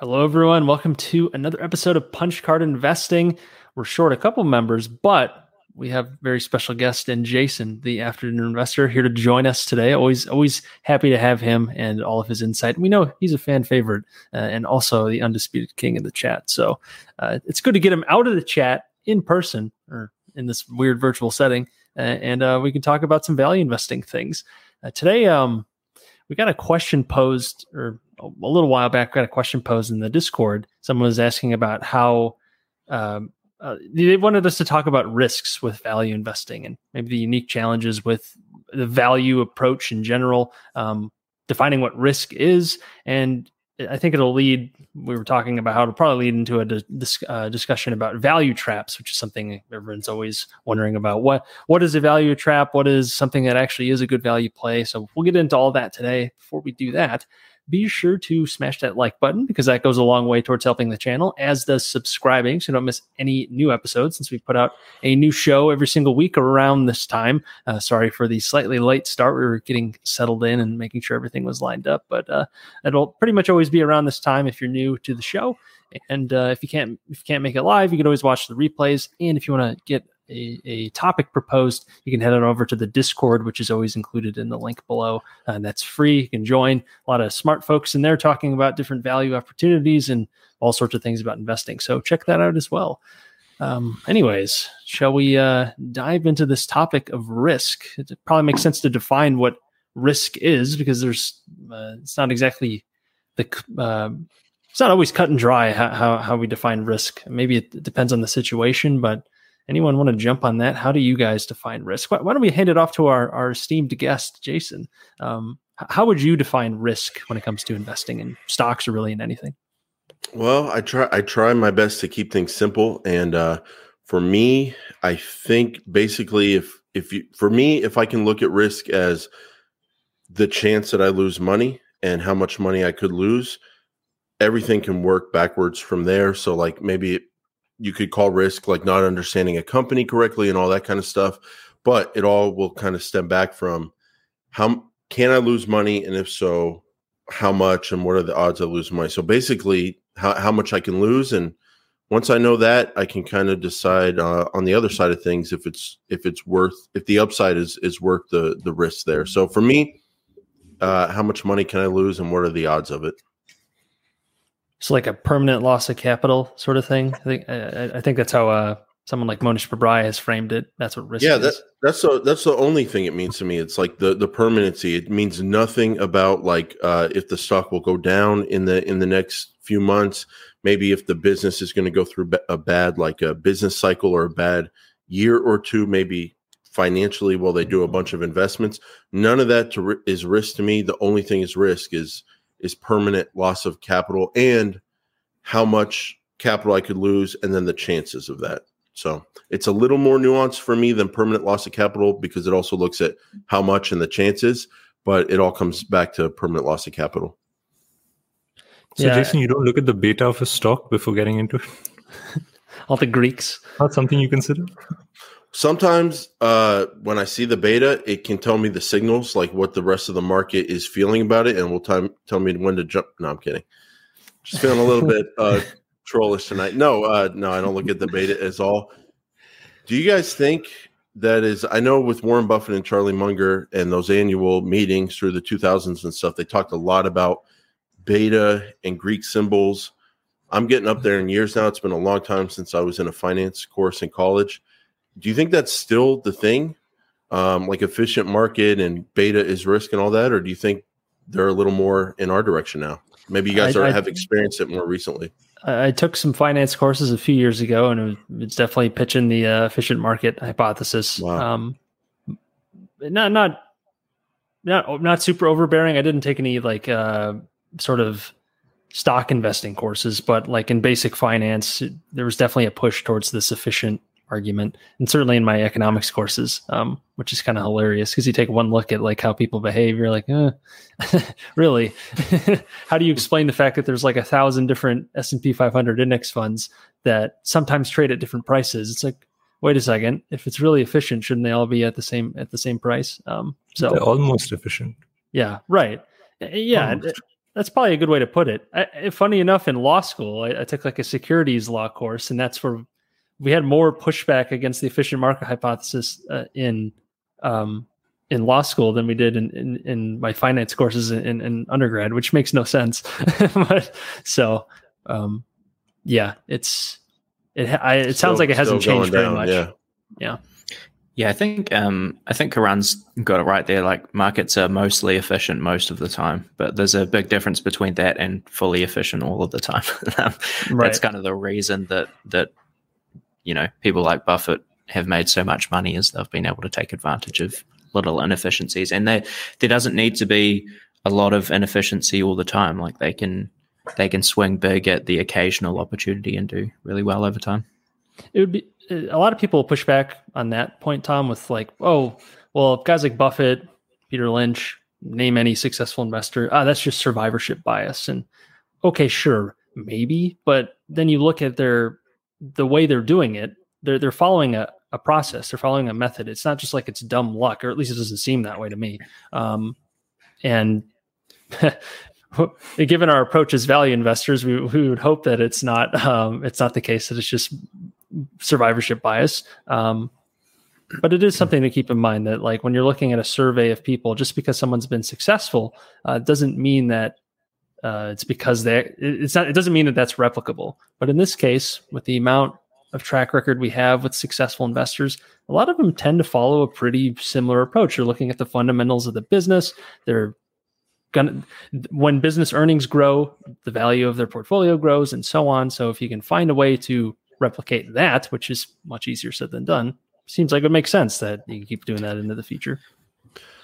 Hello, everyone. Welcome to another episode of Punch Card Investing. We're short a couple members, but we have a very special guest in Jason, the After Dinner Investor, here to join us today. Always happy to have him and all of his insight. We know he's a fan favorite and also the undisputed king of the chat. So it's good to get him out of the chat in person or in this weird virtual setting, and we can talk about some value investing things. Today, we got a question posed, or a little while back, got a question posed in the Discord. Someone was asking about how they wanted us to talk about risks with value investing and maybe the unique challenges with the value approach in general, defining what risk is. And I think it'll lead, we were talking about how it'll probably lead into a discussion about value traps, which is something everyone's always wondering about. What is a value trap? What is something that actually is a good value play? So we'll get into all that today. Before we do that, be sure to smash that like button because that goes a long way towards helping the channel, as does subscribing, so you don't miss any new episodes, since we put out a new show every single week around this time. Sorry for the slightly late start. We were getting settled in and making sure everything was lined up, but it'll pretty much always be around this time if you're new to the show. And if you can't make it live, you can always watch the replays. And if you want to get a topic proposed, you can head on over to the Discord, which is always included in the link below. That's free. You can join. A lot of smart folks in there talking about different value opportunities and all sorts of things about investing. So check that out as well. Anyways, shall we dive into this topic of risk? It probably makes sense to define what risk is, because there's it's not exactly it's not always cut and dry how we define risk. Maybe it depends on the situation, but anyone want to jump on that? How do you guys define risk? Why don't we hand it off to our esteemed guest, Jason? How would you define risk when it comes to investing in stocks or really in anything? Well, I try my best to keep things simple. And for me, I think basically if I can look at risk as the chance that I lose money and how much money I could lose, everything can work backwards from there. So like maybe you could call risk like not understanding a company correctly and all that kind of stuff, but it all will kind of stem back from how can I lose money? And if so, how much, and what are the odds I lose money? So basically how much I can lose. And once I know that, I can kind of decide on the other side of things, if the upside is worth the risk there. So for me, how much money can I lose and what are the odds of it? So like a permanent loss of capital sort of thing. I think that's how someone like Monish Pabrai has framed it. That's what risk is. Yeah, that's the only thing it means to me. It's like the permanency. It means nothing about like if the stock will go down in the next few months. Maybe if the business is going to go through a bad business cycle or a bad year or two. Maybe financially, while they do a bunch of investments. None of that is risk to me. The only thing is risk is permanent loss of capital and how much capital I could lose and then the chances of that. So it's a little more nuanced for me than permanent loss of capital, because it also looks at how much and the chances, but it all comes back to permanent loss of capital. So yeah. Jason, you don't look at the beta of a stock before getting into it? All the Greeks. Not something you consider? Sometimes when I see the beta, it can tell me the signals, like what the rest of the market is feeling about it, and will tell me when to jump. No, I'm kidding. Just feeling a little bit trollish tonight. No, I don't look at the beta at all. Do you guys think that is – I know with Warren Buffett and Charlie Munger and those annual meetings through the 2000s and stuff, they talked a lot about beta and Greek symbols. I'm getting up there in years now. It's been a long time since I was in a finance course in college. Do you think that's still the thing, like efficient market and beta is risk and all that? Or do you think they're a little more in our direction now? Maybe you guys have experienced it more recently. I took some finance courses a few years ago, and it's definitely pitching the efficient market hypothesis. Wow. Not super overbearing. I didn't take any like sort of stock investing courses, but like in basic finance, there was definitely a push towards this efficient argument, and certainly in my economics courses, which is kind of hilarious because you take one look at like how people behave, you're like, really? How do you explain the fact that there's like 1,000 different S&P 500 index funds that sometimes trade at different prices? It's like, wait a second, if it's really efficient, shouldn't they all be at the same price? So they're almost efficient. Yeah, right. Yeah, almost. That's probably a good way to put it. Funny enough, in law school, I took like a securities law course, and that's where we had more pushback against the efficient market hypothesis in law school than we did in my finance courses in undergrad, which makes no sense. But so, yeah, it sounds like it hasn't changed very much. Yeah. Yeah, I think Karan's got it right there. Like, markets are mostly efficient most of the time, but there's a big difference between that and fully efficient all of the time. Right. That's kind of the reason that you know, people like Buffett have made so much money, is they've been able to take advantage of little inefficiencies, and there doesn't need to be a lot of inefficiency all the time. Like, they can swing big at the occasional opportunity and do really well over time. It would be. A lot of people push back on that point, Tom, with like, oh, well, guys like Buffett, Peter Lynch, name any successful investor, that's just survivorship bias. And okay, sure, maybe, but then you look at the way they're doing it, they're following a process, they're following a method. It's not just like it's dumb luck, or at least it doesn't seem that way to me. And given our approach as value investors, we would hope that it's not the case, that it's just survivorship bias, but it is something to keep in mind, that like when you're looking at a survey of people, just because someone's been successful doesn't mean that it doesn't mean that that's replicable. But in this case, with the amount of track record we have with successful investors, a lot of them tend to follow a pretty similar approach. You're looking at the fundamentals of the business. They're when business earnings grow, the value of their portfolio grows, and so on. So if you can find a way to replicate that, which is much easier said than done, seems like it makes sense that you can keep doing that into the future.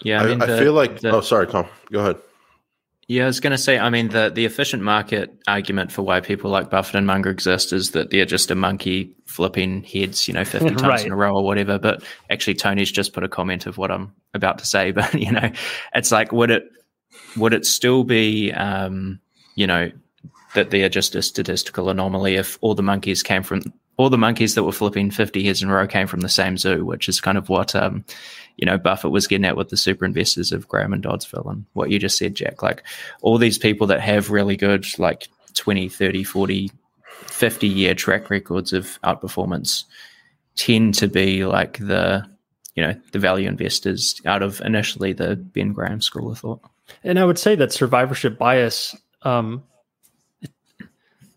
Yeah, I feel like sorry, Tom, go ahead. Yeah, I was going to say, I mean, the efficient market argument for why people like Buffett and Munger exist is that they're just a monkey flipping heads, you know, 50 times right in a row or whatever. But actually, Tony's just put a comment of what I'm about to say. But you know, it's like, would it still be, you know, that they are just a statistical anomaly if all the monkeys that were flipping 50 heads in a row came from the same zoo, which is kind of what you know, Buffett was getting at with the super investors of Graham and Doddsville, and what you just said, Jack, like all these people that have really good like 20, 30, 40, 50 year track records of outperformance tend to be like the, you know, the value investors out of initially the Ben Graham school of thought. And I would say that survivorship bias,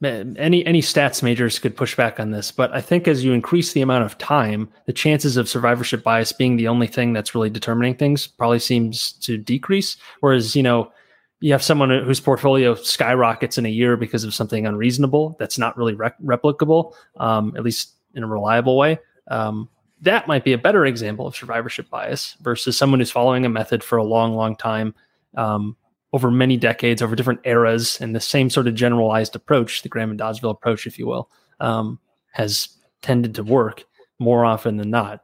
any stats majors could push back on this, but I think as you increase the amount of time, the chances of survivorship bias being the only thing that's really determining things probably seems to decrease. Whereas, you know, you have someone whose portfolio skyrockets in a year because of something unreasonable that's not really replicable, at least in a reliable way. That might be a better example of survivorship bias versus someone who's following a method for a long, long time, over many decades, over different eras, and the same sort of generalized approach, the Graham and Doddsville approach, if you will, has tended to work more often than not.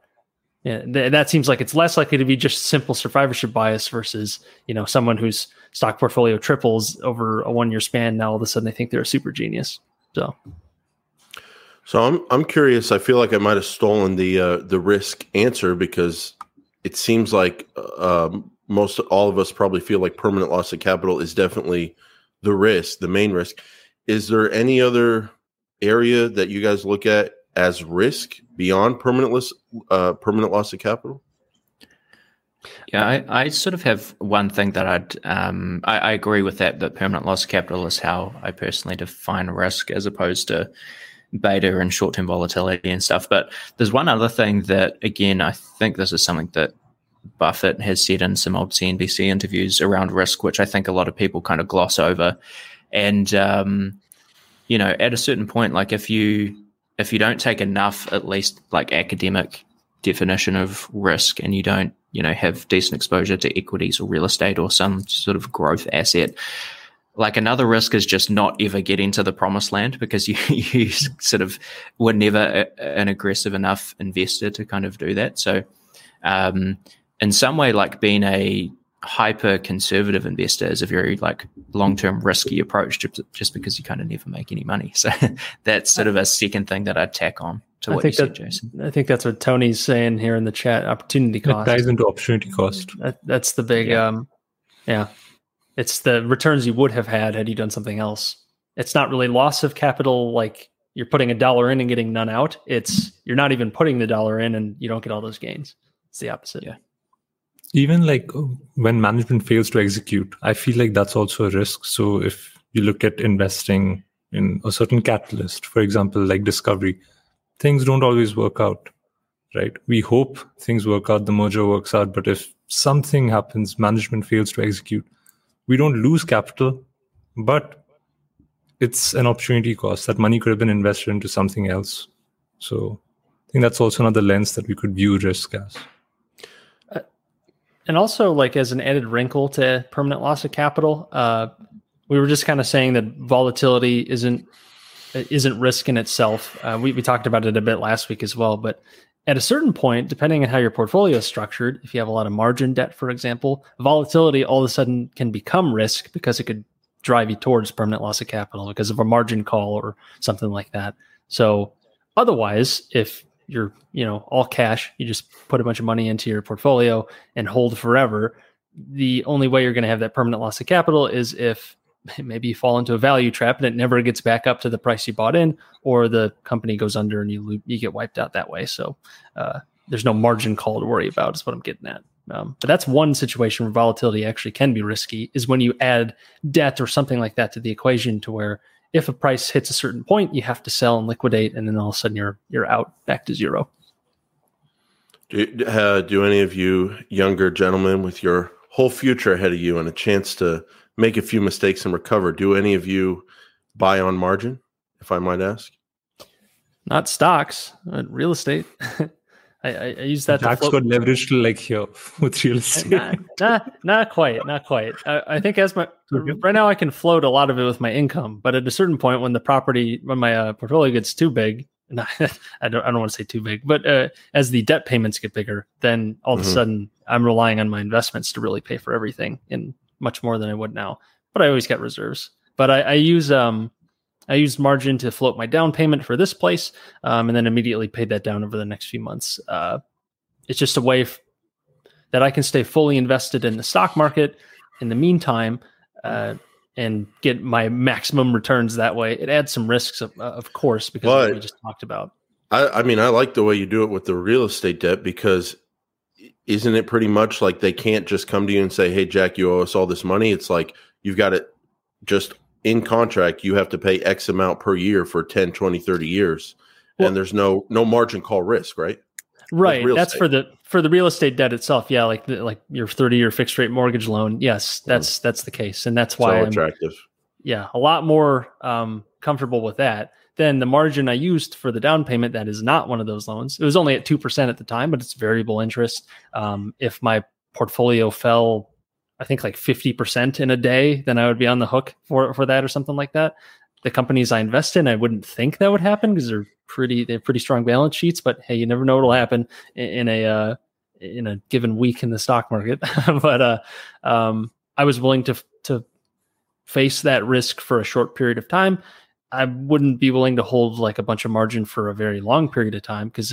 And that seems like it's less likely to be just simple survivorship bias versus, you know, someone whose stock portfolio triples over a one-year span. Now all of a sudden they think they're a super genius. So I'm curious. I feel like I might have stolen the risk answer, because it seems like most all of us probably feel like permanent loss of capital is definitely the risk, the main risk. Is there any other area that you guys look at as risk beyond permanent loss of capital? Yeah, I sort of have one thing that I agree with that permanent loss of capital is how I personally define risk, as opposed to beta and short-term volatility and stuff. But there's one other thing that, again, I think this is something that Buffett has said in some old CNBC interviews around risk, which I think a lot of people kind of gloss over. And, you know, at a certain point, like if you don't take enough, at least like academic definition of risk, and you don't, you know, have decent exposure to equities or real estate or some sort of growth asset, like another risk is just not ever getting to the promised land, because you sort of were never an aggressive enough investor to kind of do that. So, in some way, like being a hyper conservative investor is a very like long-term risky approach, just because you kind of never make any money. So that's sort of a second thing that I tack on to what you said, Jason. I think that's what Tony's saying here in the chat. Opportunity cost. It ties into opportunity cost. That's the big, yeah. It's the returns you would have had had you done something else. It's not really loss of capital, like you're putting $1 in and getting none out. It's you're not even putting the dollar in and you don't get all those gains. It's the opposite. Yeah. Even like when management fails to execute, I feel like that's also a risk. So if you look at investing in a certain catalyst, for example, like Discovery, things don't always work out, right? We hope things work out, the merger works out, but if something happens, management fails to execute, we don't lose capital, but it's an opportunity cost. That money could have been invested into something else. So I think that's also another lens that we could view risk as. And also, like, as an added wrinkle to permanent loss of capital, we were just kind of saying that volatility isn't risk in itself. We talked about it a bit last week as well, but at a certain point, depending on how your portfolio is structured, if you have a lot of margin debt, for example, volatility all of a sudden can become risk because it could drive you towards permanent loss of capital because of a margin call or something like that. So otherwise, if you're, all cash, you just put a bunch of money into your portfolio and hold forever, the only way you're going to have that permanent loss of capital is if maybe you fall into a value trap and it never gets back up to the price you bought in, or the company goes under and you get wiped out that way. So there's no margin call to worry about is what I'm getting at. But that's one situation where volatility actually can be risky, is when you add debt or something like that to the equation, to where if a price hits a certain point, you have to sell and liquidate, and then all of a sudden you're out back to zero. Do any of you younger gentlemen with your whole future ahead of you and a chance to make a few mistakes and recover, do any of you buy on margin, if I might ask? Not stocks, real estate. I use that. Jack's got leverage to like here with real estate. Not quite. I think as my right now, I can float a lot of it with my income, but at a certain point, when the property, when my portfolio gets too big, and I don't want to say too big, but as the debt payments get bigger, then all of a sudden I'm relying on my investments to really pay for everything, and much more than I would now. But I always got reserves. But I used margin to float my down payment for this place, and then immediately paid that down over the next few months. It's just a way that I can stay fully invested in the stock market in the meantime and get my maximum returns that way. It adds some risks, of course, because of what we just talked about. I like the way you do it with the real estate debt, because isn't it pretty much like they can't just come to you and say, hey, Jack, you owe us all this money? It's like you've got it just in contract, you have to pay X amount per year for 10, 20, 30 years. Well, and there's no margin call risk, right? Right. That's estate. for the real estate debt itself. Yeah. Like your 30-year fixed rate mortgage loan. Yes, that's the case. And that's why it's attractive. Yeah. A lot more comfortable with that than the margin I used for the down payment. That is not one of those loans. It was only at 2% at the time, but it's variable interest. If my portfolio fell, I think like 50% in a day, then I would be on the hook for that or something like that. The companies I invest in, I wouldn't think that would happen because they have pretty strong balance sheets. But hey, you never know what'll happen in a given week in the stock market. But I was willing to face that risk for a short period of time. I wouldn't be willing to hold like a bunch of margin for a very long period of time, because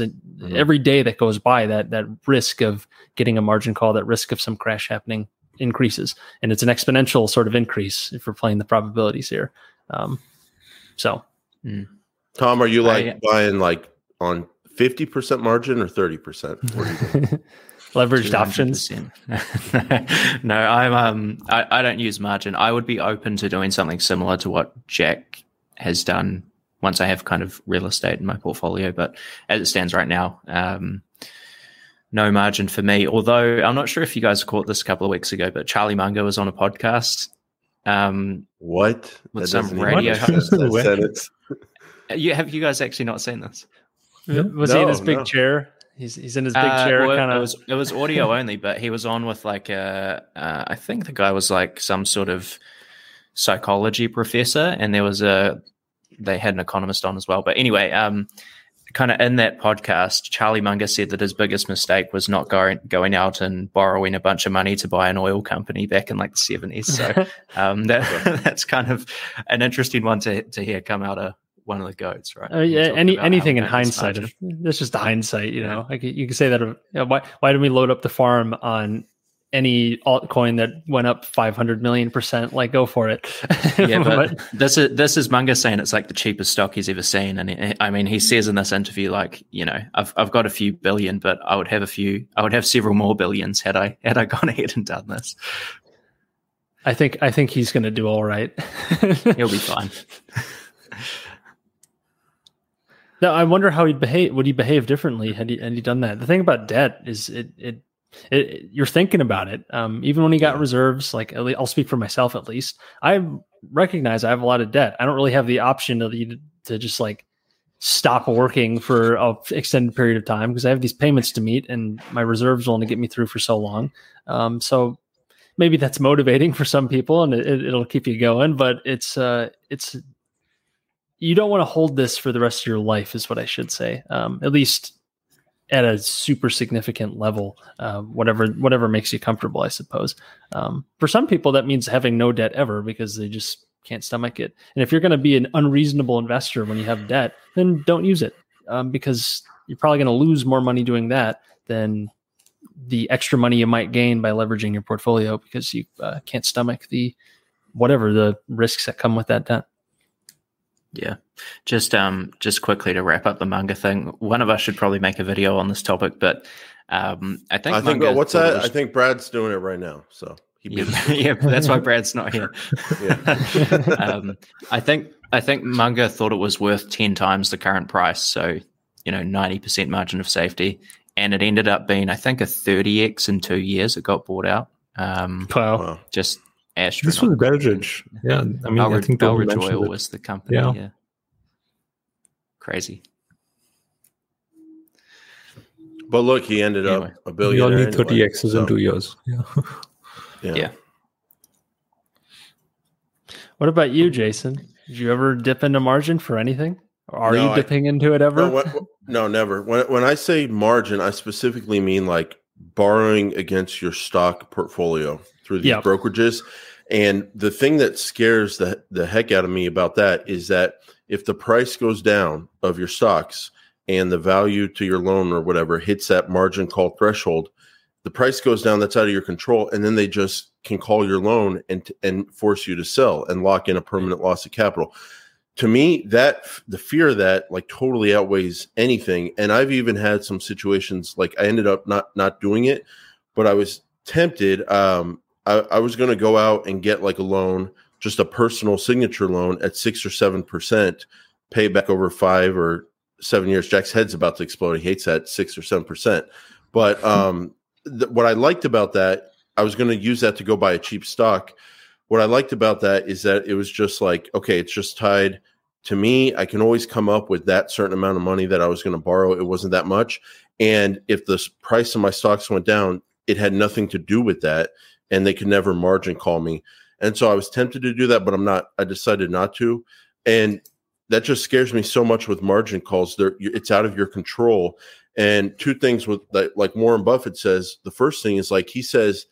every day that goes by, that risk of getting a margin call, that risk of some crash happening, increases, and it's an exponential sort of increase if we're playing the probabilities here. Tom, are you buying like on 50% margin or 30%? Leveraged 200%. Options? No, I'm I don't use margin. I would be open to doing something similar to what Jack has done once I have kind of real estate in my portfolio, but as it stands right now, no margin for me, although I'm not sure if you guys caught this a couple of weeks ago, but Charlie Munger was on a podcast. What? With that some radio host. Have you guys actually not seen this? Was he in his big chair? He's in his big chair. Well, kind of. It was audio only, but he was on with like I think the guy was like some sort of psychology professor, and they had an economist on as well. But anyway, kind of in that podcast, Charlie Munger said that his biggest mistake was not going out and borrowing a bunch of money to buy an oil company back in like the 70s. So that's kind of an interesting one to hear come out of one of the goats, right? Anything in hindsight. That's just the hindsight, you know. Like you can say that. Why didn't we load up the farm on any altcoin that went up 500 million%, like, go for it. Yeah, but this is Munger saying it's like the cheapest stock he's ever seen, and he says in this interview, like, you know, I've got a few billion, but I would have several more billions had I gone ahead and done this. I think he's going to do all right. He'll be fine. Now, I wonder how he'd behave. Would he behave differently had he done that? The thing about debt is it you're thinking about it. Even when he got reserves, like, at least, I'll speak for myself at least, I recognize I have a lot of debt. I don't really have the option to just, like, stop working for an extended period of time because I have these payments to meet and my reserves will only get me through for so long. So maybe that's motivating for some people and it'll keep you going, but it's you don't want to hold this for the rest of your life is what I should say. At least at a super significant level, whatever makes you comfortable, I suppose. For some people, that means having no debt ever because they just can't stomach it. And if you're going to be an unreasonable investor when you have debt, then don't use it, because you're probably going to lose more money doing that than the extra money you might gain by leveraging your portfolio because you can't stomach the risks that come with that debt. Yeah. Just quickly to wrap up the Munger thing, one of us should probably make a video on this topic, but I think Munger, what's that? I think Brad's doing it right now. So yeah, that's why Brad's not here. Yeah. I think Munger thought it was worth 10 times the current price. So, you know, 90% margin of safety. And it ended up being, I think, a 30x in 2 years. It got bought out. Wow. Just astronaut. This was Belridge. Yeah. I mean, I think Belridge Oil was the company. Yeah. Crazy. But look, he ended up a billionaire. He only 30x's in 2 years. Yeah. Yeah. What about you, Jason? Did you ever dip into margin for anything? Are you dipping into it ever? No, never. When I say margin, I specifically mean like borrowing against your stock portfolio through these brokerages. And the thing that scares the heck out of me about that is that if the price goes down of your stocks and the value to your loan or whatever hits that margin call threshold, the price goes down, that's out of your control. And then they just can call your loan and force you to sell and lock in a permanent loss of capital. To me, that the fear of that like totally outweighs anything. And I've even had some situations like I ended up not doing it, but I was tempted. I was going to go out and get like a loan, just a personal signature loan at 6 or 7%, pay back over 5 or 7 years. Jack's head's about to explode. He hates that 6 or 7%. But what I liked about that, I was going to use that to go buy a cheap stock. What I liked about that is that it was just like, okay, it's just tied to me. I can always come up with that certain amount of money that I was going to borrow. It wasn't that much. And if the price of my stocks went down, it had nothing to do with that. And they could never margin call me. And so I was tempted to do that, but I'm not. I decided not to. And that just scares me so much with margin calls. It's out of your control. And two things with that, like Warren Buffett says, the first thing is like he says,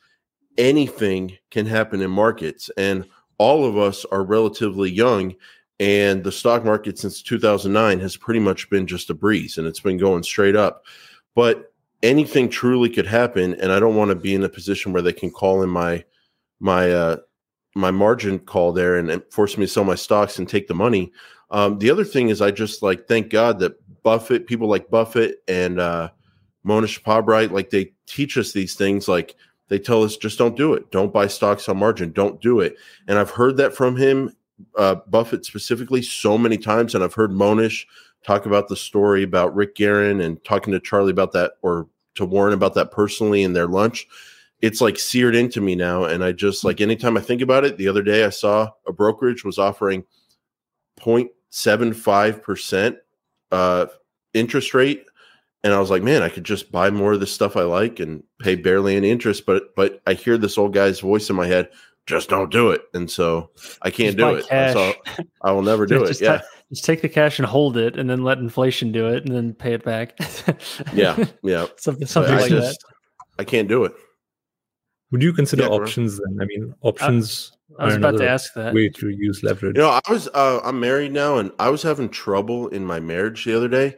anything can happen in markets, and all of us are relatively young, and the stock market since 2009 has pretty much been just a breeze, and it's been going straight up. But anything truly could happen, and I don't want to be in a position where they can call in my margin call there and force me to sell my stocks and take the money. The other thing is I just like thank God that Buffett, people like Buffett and Monish Pabrai, like they teach us these things like. They tell us, just don't do it. Don't buy stocks on margin. Don't do it. And I've heard that from him, Buffett specifically, so many times. And I've heard Monish talk about the story about Rick Guerin and talking to Charlie about that or to Warren about that personally in their lunch. It's like seared into me now. And I just like anytime I think about it, the other day I saw a brokerage was offering 0.75% interest rate. And I was like, man, I could just buy more of the stuff I like and pay barely any interest. But I hear this old guy's voice in my head, just don't do it. And so I can't do it. So I will never do it. Yeah, just take the cash and hold it and then let inflation do it and then pay it back. Yeah. Something like that. I can't do it. Would you consider options then? I mean, options I was about to ask that. Way to use leverage. You know, I'm married now and I was having trouble in my marriage the other day.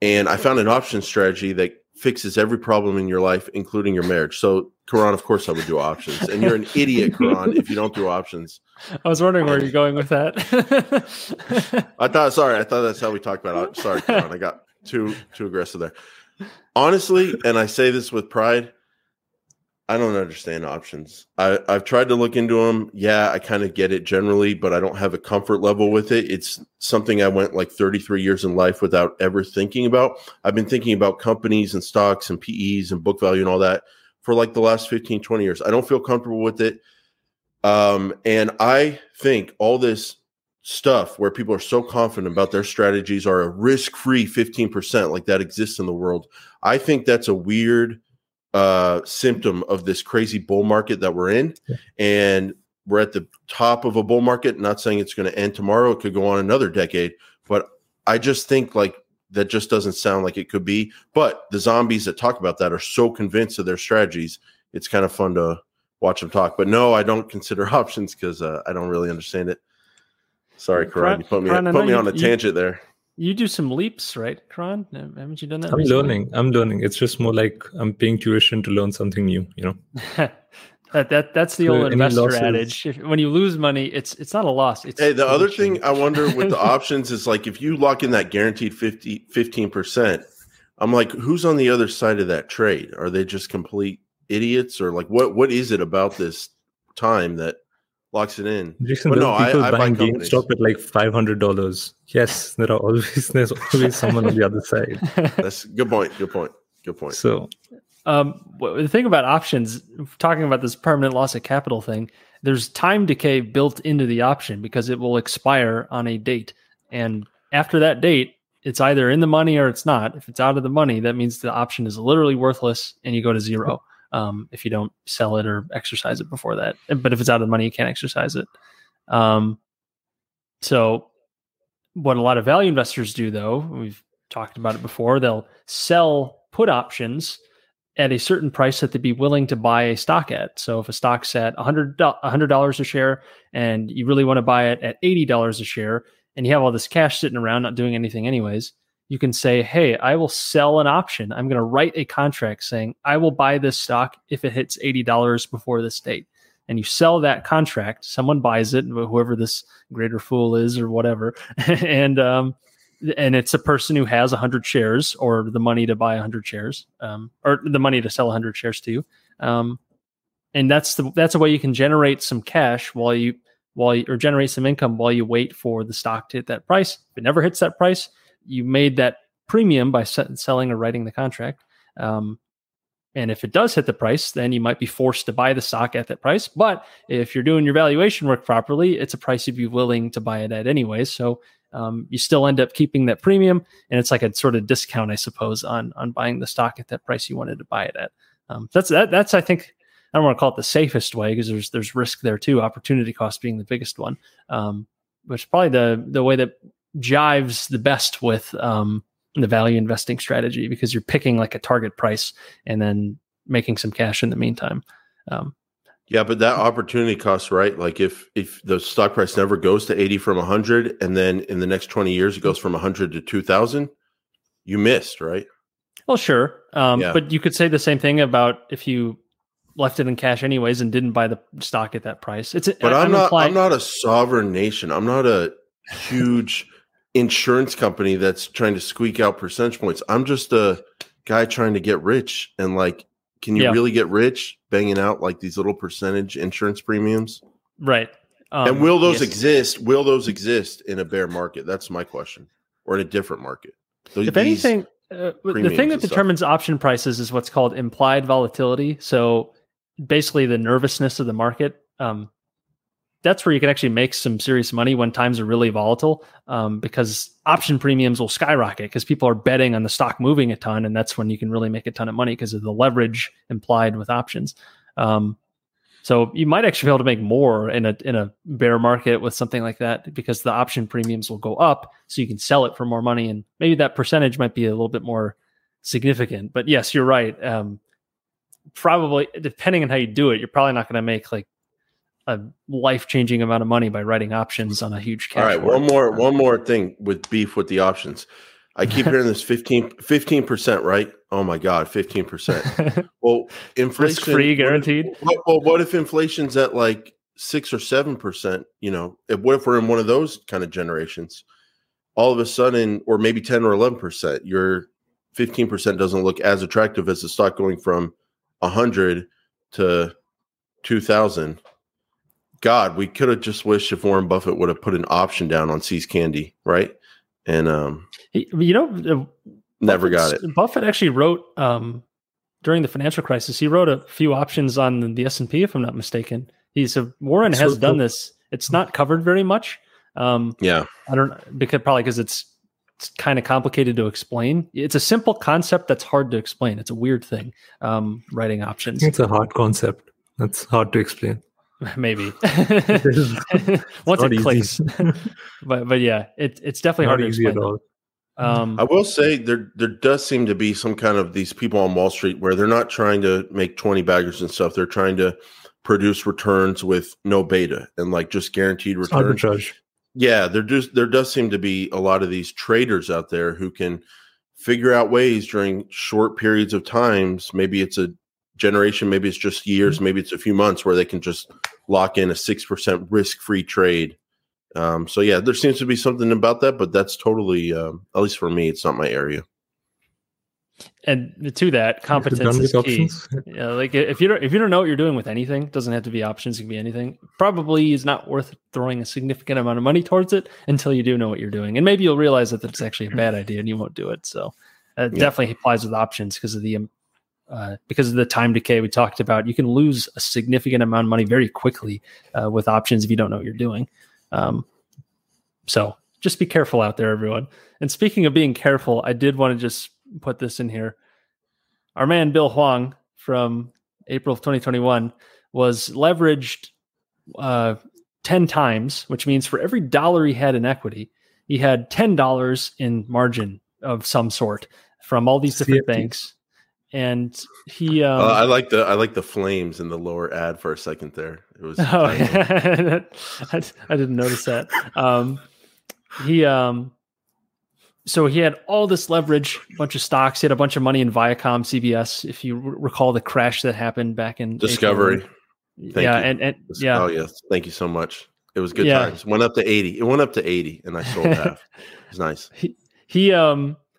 And I found an option strategy that fixes every problem in your life, including your marriage. So, Karan, of course I would do options. And you're an idiot, Karan, if you don't do options. I was wondering where you're going with that. I thought that's how we talked about it. Sorry, Karan, I got too aggressive there. Honestly, and I say this with pride, I don't understand options. I've tried to look into them. Yeah, I kind of get it generally, but I don't have a comfort level with it. It's something I went like 33 years in life without ever thinking about. I've been thinking about companies and stocks and PEs and book value and all that for like the last 15, 20 years. I don't feel comfortable with it. And I think all this stuff where people are so confident about their strategies are a risk-free 15%, like that exists in the world. I think that's a weird symptom of this crazy bull market that we're in, and we're at the top of a bull market. Not saying it's going to end tomorrow, it could go on another decade, but I just think like that just doesn't sound like it could be. But the zombies that talk about that are so convinced of their strategies, it's kind of fun to watch them talk. But no, I don't consider options because I don't really understand it. Sorry, Karan, you put me on a tangent there. You do some leaps, right, Karan? Haven't you done that recently? I'm learning. It's just more like I'm paying tuition to learn something new, you know? That's the old investor adage. When you lose money, it's not a loss. The other thing I wonder with the options is like if you lock in that guaranteed 15%, I'm like, who's on the other side of that trade? Are they just complete idiots? Or like what is it about this time that locks it in? Jason, but no, I buy companies. GameStop at like $500. Yes, there's always someone on the other side. That's a good point. Good point. So, the thing about options, talking about this permanent loss of capital thing, there's time decay built into the option because it will expire on a date, and after that date, it's either in the money or it's not. If it's out of the money, that means the option is literally worthless, and you go to zero. If you don't sell it or exercise it before that. But if it's out of the money, you can't exercise it. So what a lot of value investors do, though, we've talked about it before, they'll sell put options at a certain price that they'd be willing to buy a stock at. So if a stock's at $100 a share and you really want to buy it at $80 a share and you have all this cash sitting around not doing anything anyways, you can say, hey, I will sell an option. I'm going to write a contract saying I will buy this stock if it hits $80 before this date. And you sell that contract. Someone buys it, whoever this greater fool is or whatever. and it's a person who has 100 shares or the money to buy 100 shares or the money to sell 100 shares to you. And that's a way you can generate some cash or generate some income while you wait for the stock to hit that price. If it never hits that price, you made that premium by selling or writing the contract. And if it does hit the price, then you might be forced to buy the stock at that price. But if you're doing your valuation work properly, it's a price you'd be willing to buy it at anyway. So you still end up keeping that premium. And it's like a sort of discount, I suppose, on buying the stock at that price you wanted to buy it at. That's I think, I don't want to call it the safest way because there's risk there too, opportunity cost being the biggest one, which is probably the way that jives the best with the value investing strategy because you're picking like a target price and then making some cash in the meantime. Yeah, but that opportunity cost, right? Like if the stock price never goes to 80 from 100 and then in the next 20 years it goes from 100 to 2,000, you missed, right? Well, sure. But you could say the same thing about if you left it in cash anyways and didn't buy the stock at that price. I'm not a sovereign nation. I'm not a huge insurance company that's trying to squeak out percentage points. I'm just a guy trying to get rich. And like, can you really get rich banging out like these little percentage insurance premiums? Right. And will those exist? Will those exist in a bear market? That's my question. Or in a different market. If anything, the thing that determines option prices is what's called implied volatility. So basically the nervousness of the market. That's where you can actually make some serious money when times are really volatile because option premiums will skyrocket because people are betting on the stock moving a ton. And that's when you can really make a ton of money because of the leverage implied with options. So you might actually be able to make more in a bear market with something like that because the option premiums will go up so you can sell it for more money. And maybe that percentage might be a little bit more significant, but yes, you're right. Probably depending on how you do it, you're probably not going to make like a life-changing amount of money by writing options on a huge cash. All right, one more thing with beef with the options. I keep hearing this 15%, right? Oh my God, 15%. Well, inflation free guaranteed. Well, what if inflation's at like 6 or 7%? You know, what if we're in one of those kind of generations? All of a sudden, or maybe 10 or 11%, your 15% doesn't look as attractive as the stock going from 100 to 2,000. God, we could have just wished if Warren Buffett would have put an option down on See's Candy, right? And you know, never got it. Buffett actually wrote during the financial crisis. He wrote a few options on the S&P, if I'm not mistaken. Warren has done this. It's not covered very much. Yeah, I don't because it's kind of complicated to explain. It's a simple concept that's hard to explain. It's a weird thing. Writing options. It's a hard concept. That's hard to explain. Maybe once it clicks, but yeah, it's definitely hard to explain. At all. I will say there does seem to be some kind of these people on Wall Street where they're not trying to make 20 baggers and stuff. They're trying to produce returns with no beta and like just guaranteed returns. Arbitrage. Yeah, there does seem to be a lot of these traders out there who can figure out ways during short periods of times. Maybe it's a generation, maybe it's just years, maybe it's a few months, where they can just lock in a 6% risk-free trade. So yeah, there seems to be something about that, but that's totally, at least for me, it's not my area. And to that, competence is key. Yeah, like if you don't know what you're doing with anything, it doesn't have to be options, it can be anything. Probably is not worth throwing a significant amount of money towards it until you do know what you're doing, and maybe you'll realize that it's actually a bad idea and you won't do it. So it definitely applies with options because of the time decay we talked about. You can lose a significant amount of money very quickly with options if you don't know what you're doing. So just be careful out there, everyone. And speaking of being careful, I did want to just put this in here. Our man Bill Huang from April of 2021 was leveraged 10 times, which means for every dollar he had in equity, he had $10 in margin of some sort from all these different banks. And he, I like the flames in the lower ad for a second there. It was, yeah. I didn't notice that. So he had all this leverage, a bunch of stocks. He had a bunch of money in Viacom, CBS. If you recall the crash that happened back in Discovery. Thank you. Oh yes. Thank you so much. It was good times. Went up to 80. It went up to 80 and I sold half. It was nice.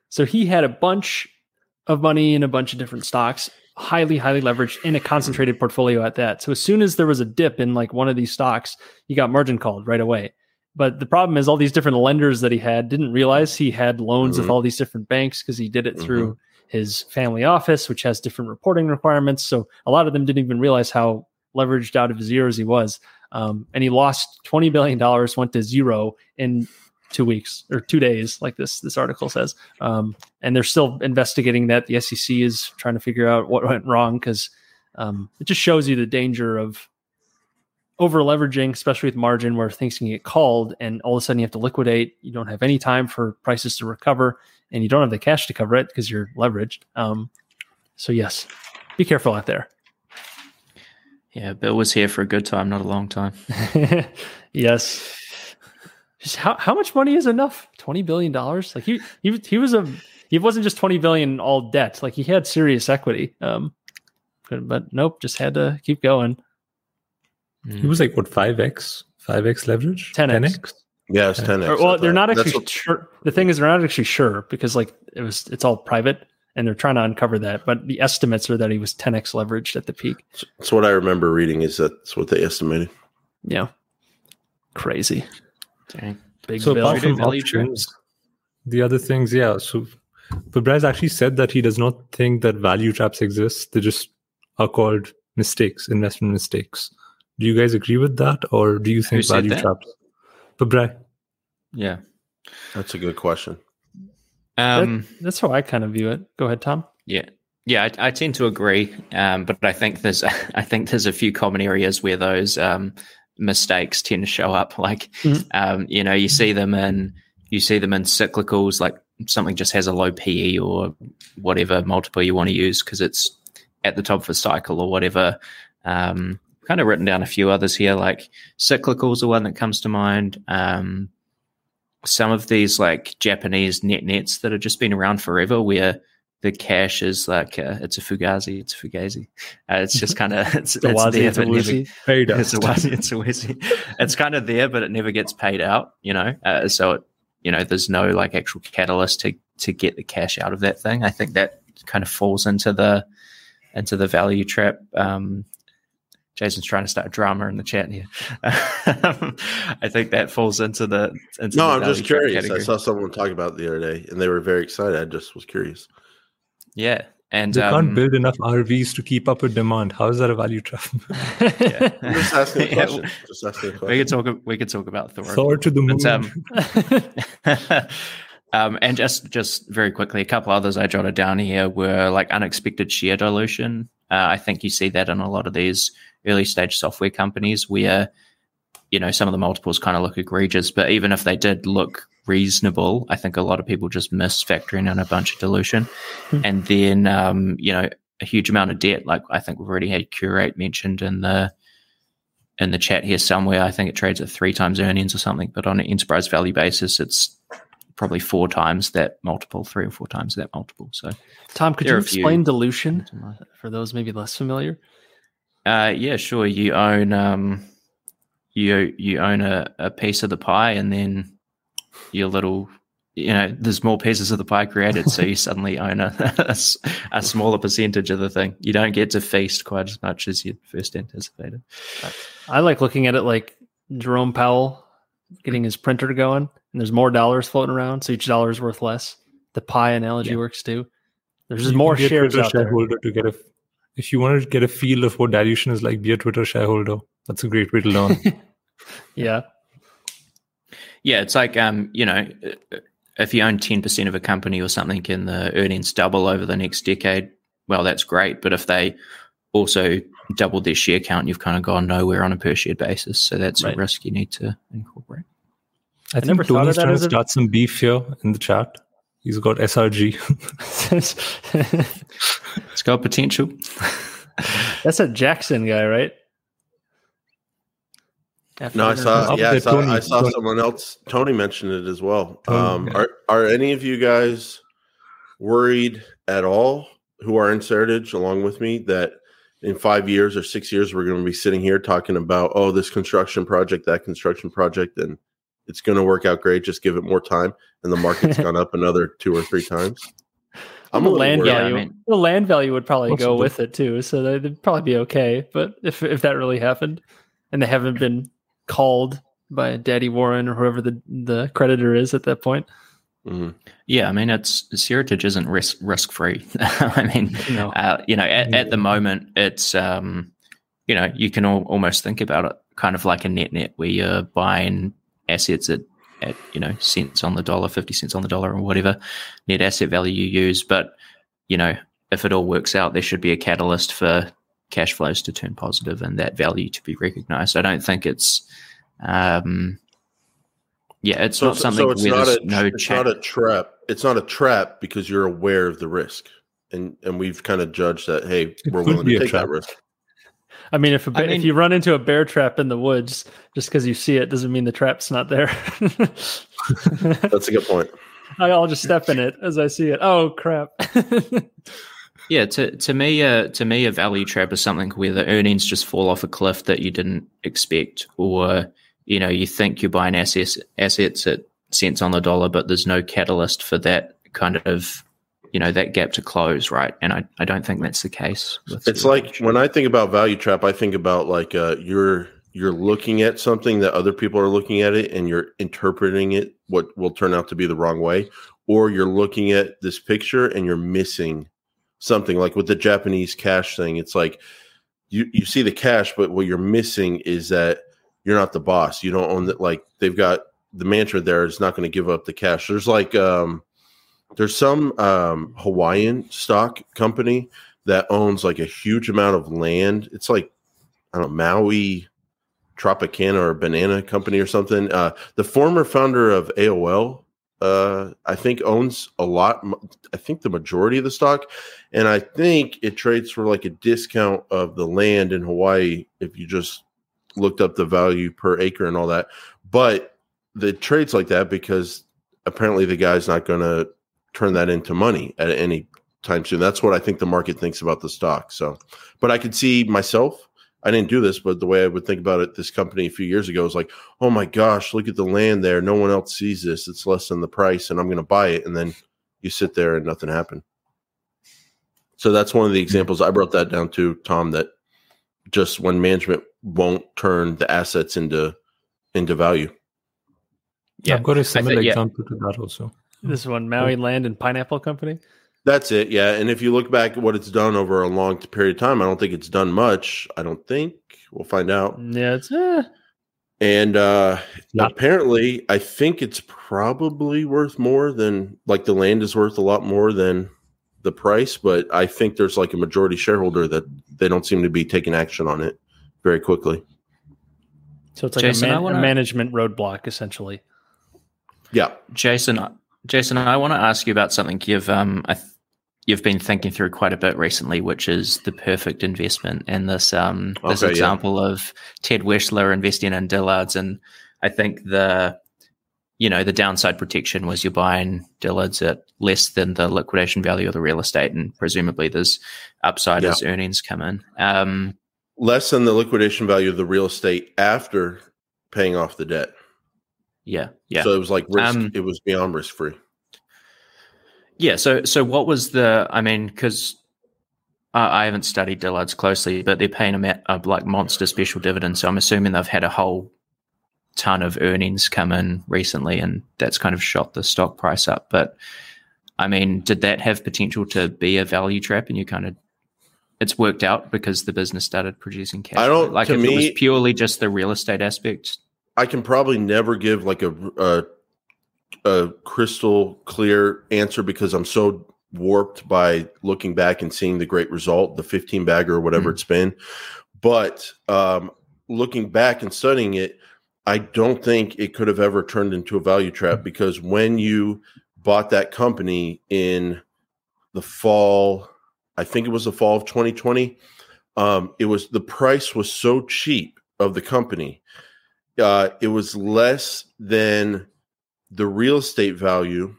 So he had a bunch of money in a bunch of different stocks, highly, highly leveraged in a concentrated portfolio at that. So as soon as there was a dip in like one of these stocks, he got margin called right away. But the problem is all these different lenders that he had didn't realize he had loans with all these different banks because he did it through his family office, which has different reporting requirements. So a lot of them didn't even realize how leveraged out of his ears he was. And he lost $20 billion, went to zero in 2 weeks or 2 days, like this article says. And they're still investigating that. The SEC is trying to figure out what went wrong, because it just shows you the danger of over leveraging, especially with margin, where things can get called and all of a sudden you have to liquidate. You don't have any time for prices to recover and you don't have the cash to cover it because you're leveraged. So yes, be careful out there. Yeah, Bill was here for a good time, not a long time. Yes. Just how much money is enough? $20 billion? Like he wasn't just $20 billion all debt. Like he had serious equity. But nope, just had to keep going. He was like, what, 5x leverage? 10x? Yeah, it's 10x. Or, well, they're not actually sure. The thing is, they're not actually sure because like it's all private and they're trying to uncover that. But the estimates are that he was 10x leveraged at the peak. That's what I remember reading, is that's what they estimated. Yeah. Crazy. Dang. Big so apart from options, the other things, yeah. So Pabrai's actually said that he does not think that value traps exist. They just are called mistakes, investment mistakes. Do you guys agree with that, or do you think value traps? Pabrai. Yeah, that's a good question. That's how I kind of view it. Go ahead, Tom. Yeah, I tend to agree, but I think there's a few common areas where those mistakes tend to show up. Like, you know, you see them in cyclicals, like something just has a low PE or whatever multiple you want to use because it's at the top of a cycle or whatever. Kind of written down a few others here, like cyclicals, the one that comes to mind. some of these like Japanese nets that have just been around forever, where the cash is like it's a fugazi. It's just kind of it's kind of there, but it never gets paid out. You know, so it, you know, there's no like actual catalyst to get the cash out of that thing. I think that kind of falls into the value trap. Jason's trying to start drama in the chat here. I think that falls into the. I'm just curious. Category. I saw someone talking about it the other day, and they were very excited. I just was curious. Yeah, and they can't build enough RVs to keep up with demand. How is that a value trap? Yeah. Just asking a question. Yeah. Just asking a question. We could talk about Thor to the moon. But, and just very quickly, a couple others I jotted down here were like unexpected share dilution. I think you see that in a lot of these early stage software companies where, you know, some of the multiples kind of look egregious, but even if they did look reasonable, I think a lot of people just miss factoring in a bunch of dilution. And then, you know, a huge amount of debt, like I think we've already had Curate mentioned in the chat here somewhere. I think it trades at 3 times earnings or something, but on an enterprise value basis, it's probably 4 times that multiple, 3 or 4 times that multiple. So, Tom, could you explain dilution for those maybe less familiar? Yeah, sure. You own you own a piece of the pie, and then your little, you know, there's more pieces of the pie created, so you suddenly own a smaller percentage of the thing. You don't get to feast quite as much as you first anticipated. I like looking at it like Jerome Powell getting his printer going, and there's more dollars floating around, so each dollar is worth less. The pie analogy works too. There's just more shares out there. If you want to get a feel of what dilution is like, be a Twitter shareholder. That's a great way to learn. Yeah. Yeah, it's like, you know, if you own 10% of a company or something and the earnings double over the next decade, well, that's great. But if they also double their share count, you've kind of gone nowhere on a per share basis. So that's a risk you need to incorporate. I think Tony's trying to start some beef here in the chat. He's got SRG. It's got potential. That's a Jackson guy, right? I saw someone else. Tony mentioned it as well. Are any of you guys worried at all who are in Seritage along with me that in 5 years or 6 years, we're going to be sitting here talking about, oh, this construction project, that construction project, and it's going to work out great. Just give it more time. And the market's gone up another 2 or 3 times. The land value would probably go with it too. So they'd probably be okay. But if that really happened and they haven't been called by Daddy Warren or whoever the creditor is at that point. Mm-hmm. Yeah. I mean, Seritage isn't risk-free. I mean, no. You know, at the moment it's, you know, you can almost think about it kind of like a net where you're buying assets at you know, cents on the dollar, 50 cents on the dollar, or whatever net asset value you use. But, you know, if it all works out, there should be a catalyst for cash flows to turn positive and that value to be recognized. I don't think it's, it's not something where there's no trap. It's not a trap because you're aware of the risk. And we've kind of judged that, hey, we're willing to take that risk. I mean, if you run into a bear trap in the woods, just because you see it doesn't mean the trap's not there. That's a good point. I'll just step in it as I see it. Oh, crap. Yeah, to me, a value trap is something where the earnings just fall off a cliff that you didn't expect, or, you know, you think you're buying assets at cents on the dollar, but there's no catalyst for that kind of, you know, that gap to close, right? And I don't think that's the case. It's like when I think about value trap, I think about like you're looking at something that other people are looking at it and you're interpreting it what will turn out to be the wrong way, or you're looking at this picture and you're missing something. Like with the Japanese cash thing, it's like you see the cash, but what you're missing is that you're not the boss. You don't own that. Like they've got the mantra there is not going to give up the cash. There's like there's some Hawaiian stock company that owns like a huge amount of land. It's like, I don't know, Maui, Tropicana or Banana Company or something. The former founder of AOL, I think, owns a lot. I think the majority of the stock. And I think it trades for like a discount of the land in Hawaii if you just looked up the value per acre and all that. But the trades like that because apparently the guy's not going to turn that into money at any time soon. That's what I think the market thinks about the stock. So, but I could see myself, I didn't do this, but the way I would think about it, this company a few years ago was like, oh my gosh, look at the land there. No one else sees this. It's less than the price and I'm going to buy it. And then you sit there and nothing happened. So that's one of the examples I brought that down to, Tom, that just when management won't turn the assets into value. Yeah, I've got a similar example to that also. This one, Maui Land and Pineapple Company? That's it, yeah. And if you look back at what it's done over a long period of time, I don't think it's done much. I don't think. We'll find out. Yeah, it's... And apparently, I think it's probably worth more than... Like, the land is worth a lot more than the price, but I think there's like a majority shareholder that they don't seem to be taking action on it very quickly. So it's like Jason, a management roadblock, essentially. Yeah. Jason, I want to ask you about something you've been thinking through quite a bit recently, which is the perfect investment, and this example of Ted Weschler investing in Dillard's, and I think the downside protection was you're buying Dillard's at less than the liquidation value of the real estate, and presumably there's upside as earnings come in. Less than the liquidation value of the real estate after paying off the debt. Yeah. So it was like risk. It was beyond risk free. Yeah. So what was because I haven't studied Dillard's closely, but they're paying a like monster special dividend. So I'm assuming they've had a whole ton of earnings come in recently, and that's kind of shot the stock price up. But I mean, did that have potential to be a value trap? And you kind of, it's worked out because the business started producing cash. It was purely just the real estate aspect. I can probably never give like a crystal clear answer because I'm so warped by looking back and seeing the great result, the 15 bagger or whatever it's been. But looking back and studying it, I don't think it could have ever turned into a value trap because when you bought that company in the fall, I think it was the fall of 2020, the price was so cheap of the company. It was less than the real estate value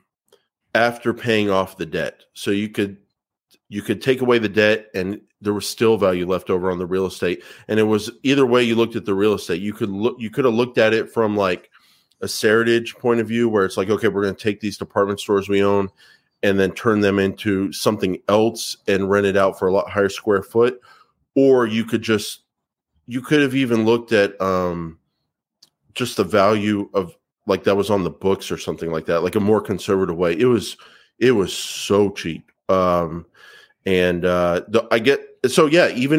after paying off the debt. So you could take away the debt and there was still value left over on the real estate. And it was either way you looked at the real estate. You could have looked at it from like a Seritage point of view where it's like, okay, we're going to take these department stores we own and then turn them into something else and rent it out for a lot higher square foot. Or you could have even looked at just the value of like that was on the books or something like that, like a more conservative way. It was so cheap. Even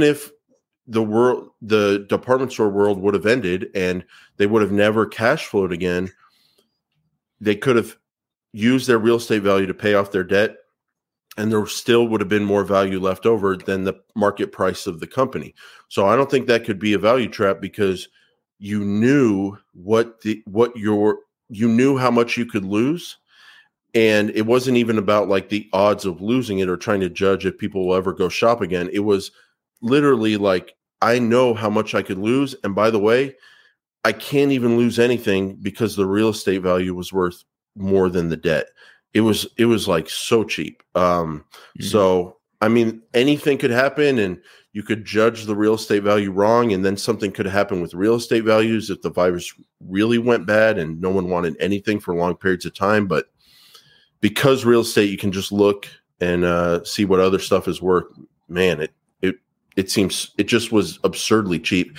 if the department store world would have ended and they would have never cash flowed again, they could have used their real estate value to pay off their debt. And there still would have been more value left over than the market price of the company. So I don't think that could be a value trap because you knew how much you could lose, and it wasn't even about like the odds of losing it or trying to judge if people will ever go shop again. It was literally like, I know how much I could lose, and by the way, I can't even lose anything because the real estate value was worth more than the debt. It was like so cheap. So I mean, anything could happen, and you could judge the real estate value wrong, and then something could happen with real estate values if the virus really went bad and no one wanted anything for long periods of time. But because real estate, you can just look and see what other stuff is worth. Man, it just was absurdly cheap.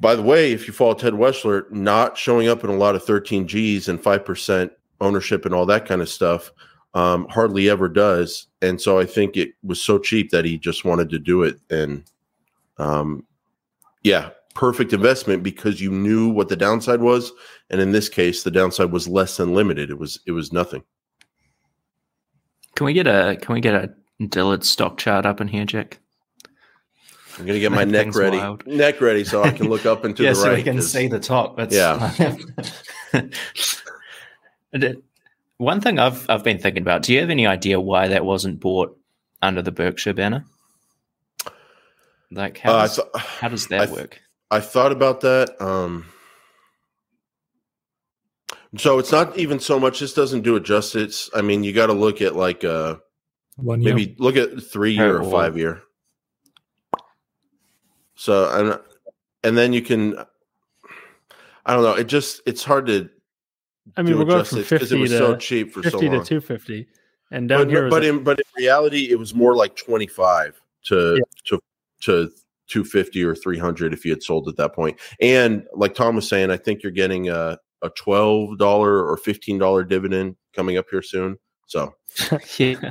By the way, if you follow Ted Weschler, not showing up in a lot of 13 Gs and 5% ownership and all that kind of stuff, hardly ever does. And so I think it was so cheap that he just wanted to do it. And perfect investment because you knew what the downside was. And in this case, the downside was less than limited. It was nothing. Can we get a Dillard's stock chart up in here, Jack? I'm going to get my neck ready so I can look up into the right. Yeah, so we can see the top. One thing I've been thinking about, do you have any idea why that wasn't bought under the Berkshire banner? Like how does that work? I thought about that. So it's not even so much. This doesn't do it justice. I mean, you got to look at like a 1 year. Maybe look at 3 year or 5 year. So and then you can. I don't know. It just it's hard to. I mean, we're going from 50 to so cheap for 50 so long. To 250, and down here. But in reality, it was more like 25 to 250 or 300 if you had sold at that point. And like Tom was saying, I think you're getting a $12 or $15 dividend coming up here soon. So yeah.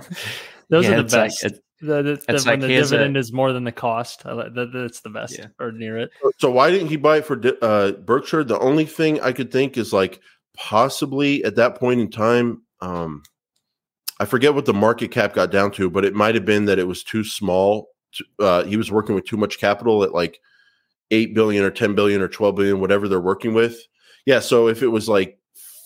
Those are the best. Like, when the dividend is more than the cost, that's the best or near it. So why didn't he buy it for Berkshire? The only thing I could think is like possibly at that point in time, I forget what the market cap got down to, but it might have been that it was too small. He was working with too much capital at like 8 billion or 10 billion or 12 billion, whatever they're working with. Yeah. So if it was like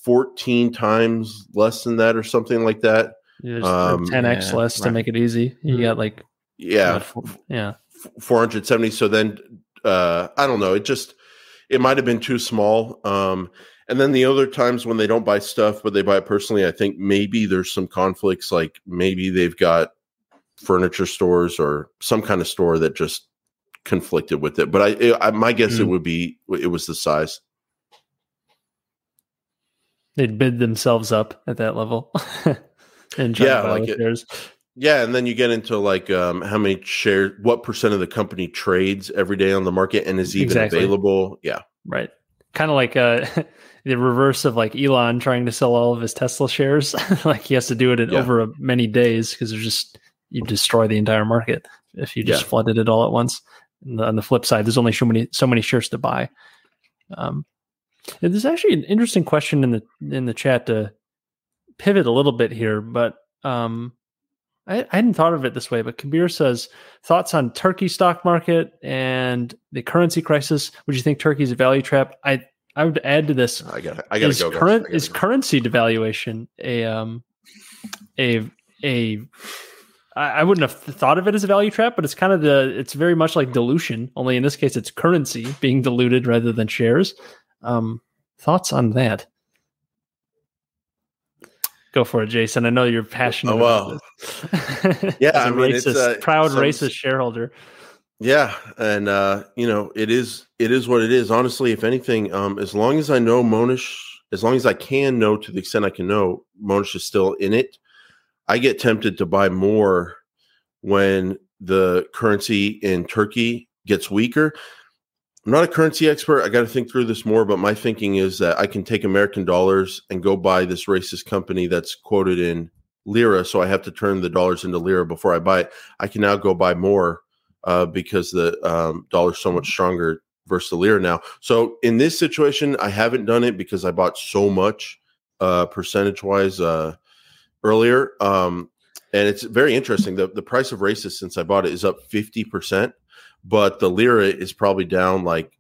14 times less than that or something like that, 10x less to make it easy. You got like, 470. So then, I don't know. It might've been too small. And then the other times when they don't buy stuff, but they buy it personally, I think maybe there's some conflicts. Like maybe they've got furniture stores or some kind of store that just conflicted with it. But my guess it was the size. They'd bid themselves up at that level. And and then you get into like how many shares, what percent of the company trades every day on the market and is even available. Yeah, right. Kind of like the reverse of like Elon trying to sell all of his Tesla shares. Like he has to do it in over many days because there's just you destroy the entire market if you just flooded it all at once. And on the flip side, there's only so many shares to buy. There's actually an interesting question in the chat to pivot a little bit here, but I hadn't thought of it this way, but Kabir says, thoughts on Turkey stock market and the currency crisis. Would you think Turkey's a value trap? I would add to this. Is currency devaluation a I wouldn't have thought of it as a value trap, but it's kind of it's very much like dilution, only in this case, it's currency being diluted rather than shares. Thoughts on that? Go for it, Jason. I know you're passionate about this. Yeah, I mean, it's a proud racist shareholder. Yeah, and it is what it is. Honestly, if anything, as long as I know Monish, as long as I can know to the extent I can know, Monish is still in it. I get tempted to buy more when the currency in Turkey gets weaker. I'm not a currency expert. I got to think through this more, but my thinking is that I can take American dollars and go buy this racist company that's quoted in Lira, so I have to turn the dollars into Lira before I buy it. I can now go buy more because the dollar is so much stronger versus the Lira now. So in this situation, I haven't done it because I bought so much percentage-wise earlier, and it's very interesting. The price of Racist since I bought it is up 50%, but the Lira is probably down like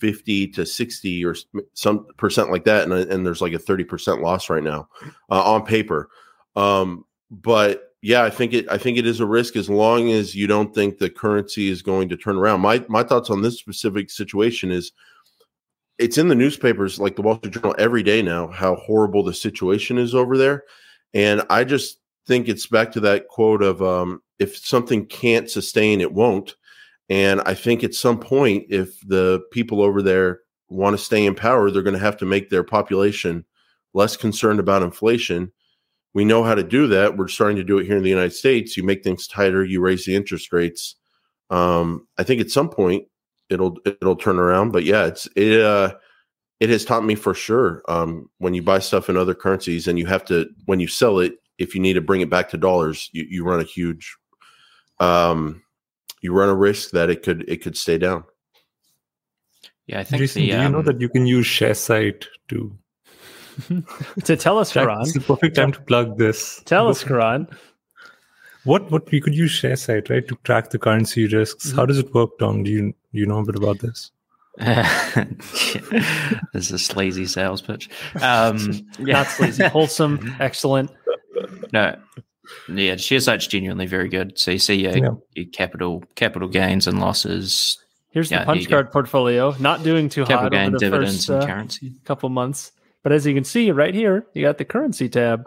50 to 60 or some percent like that, and there's like a 30% loss right now on paper. But yeah, I think it is a risk as long as you don't think the currency is going to turn around. My thoughts on this specific situation is it's in the newspapers, like the Wall Street Journal, every day now how horrible the situation is over there. And I just think it's back to that quote of if something can't sustain, it won't. And I think at some point, if the people over there want to stay in power, they're going to have to make their population less concerned about inflation. We know how to do that. We're starting to do it here in the United States. You make things tighter. You raise the interest rates. I think at some point it'll turn around. But yeah, it has taught me for sure. When you buy stuff in other currencies and you have to, when you sell it, if you need to bring it back to dollars, you run a huge, you run a risk that it could stay down. Yeah, I think. Jason, do you know that you can use ShareSite to to tell us, Karan? It's the perfect time to plug this. Tell us, Karan. What we could use ShareSite, right, to track the currency risks? How does it work, Tom? Do you know a bit about this? This is lazy sales pitch. Not lazy, wholesome, excellent. No, yeah, ShareSite's genuinely very good. So you see your capital gains and losses. Here's the punch card portfolio, not doing too hot over the first and currency couple months. But as you can see right here, you got the currency tab,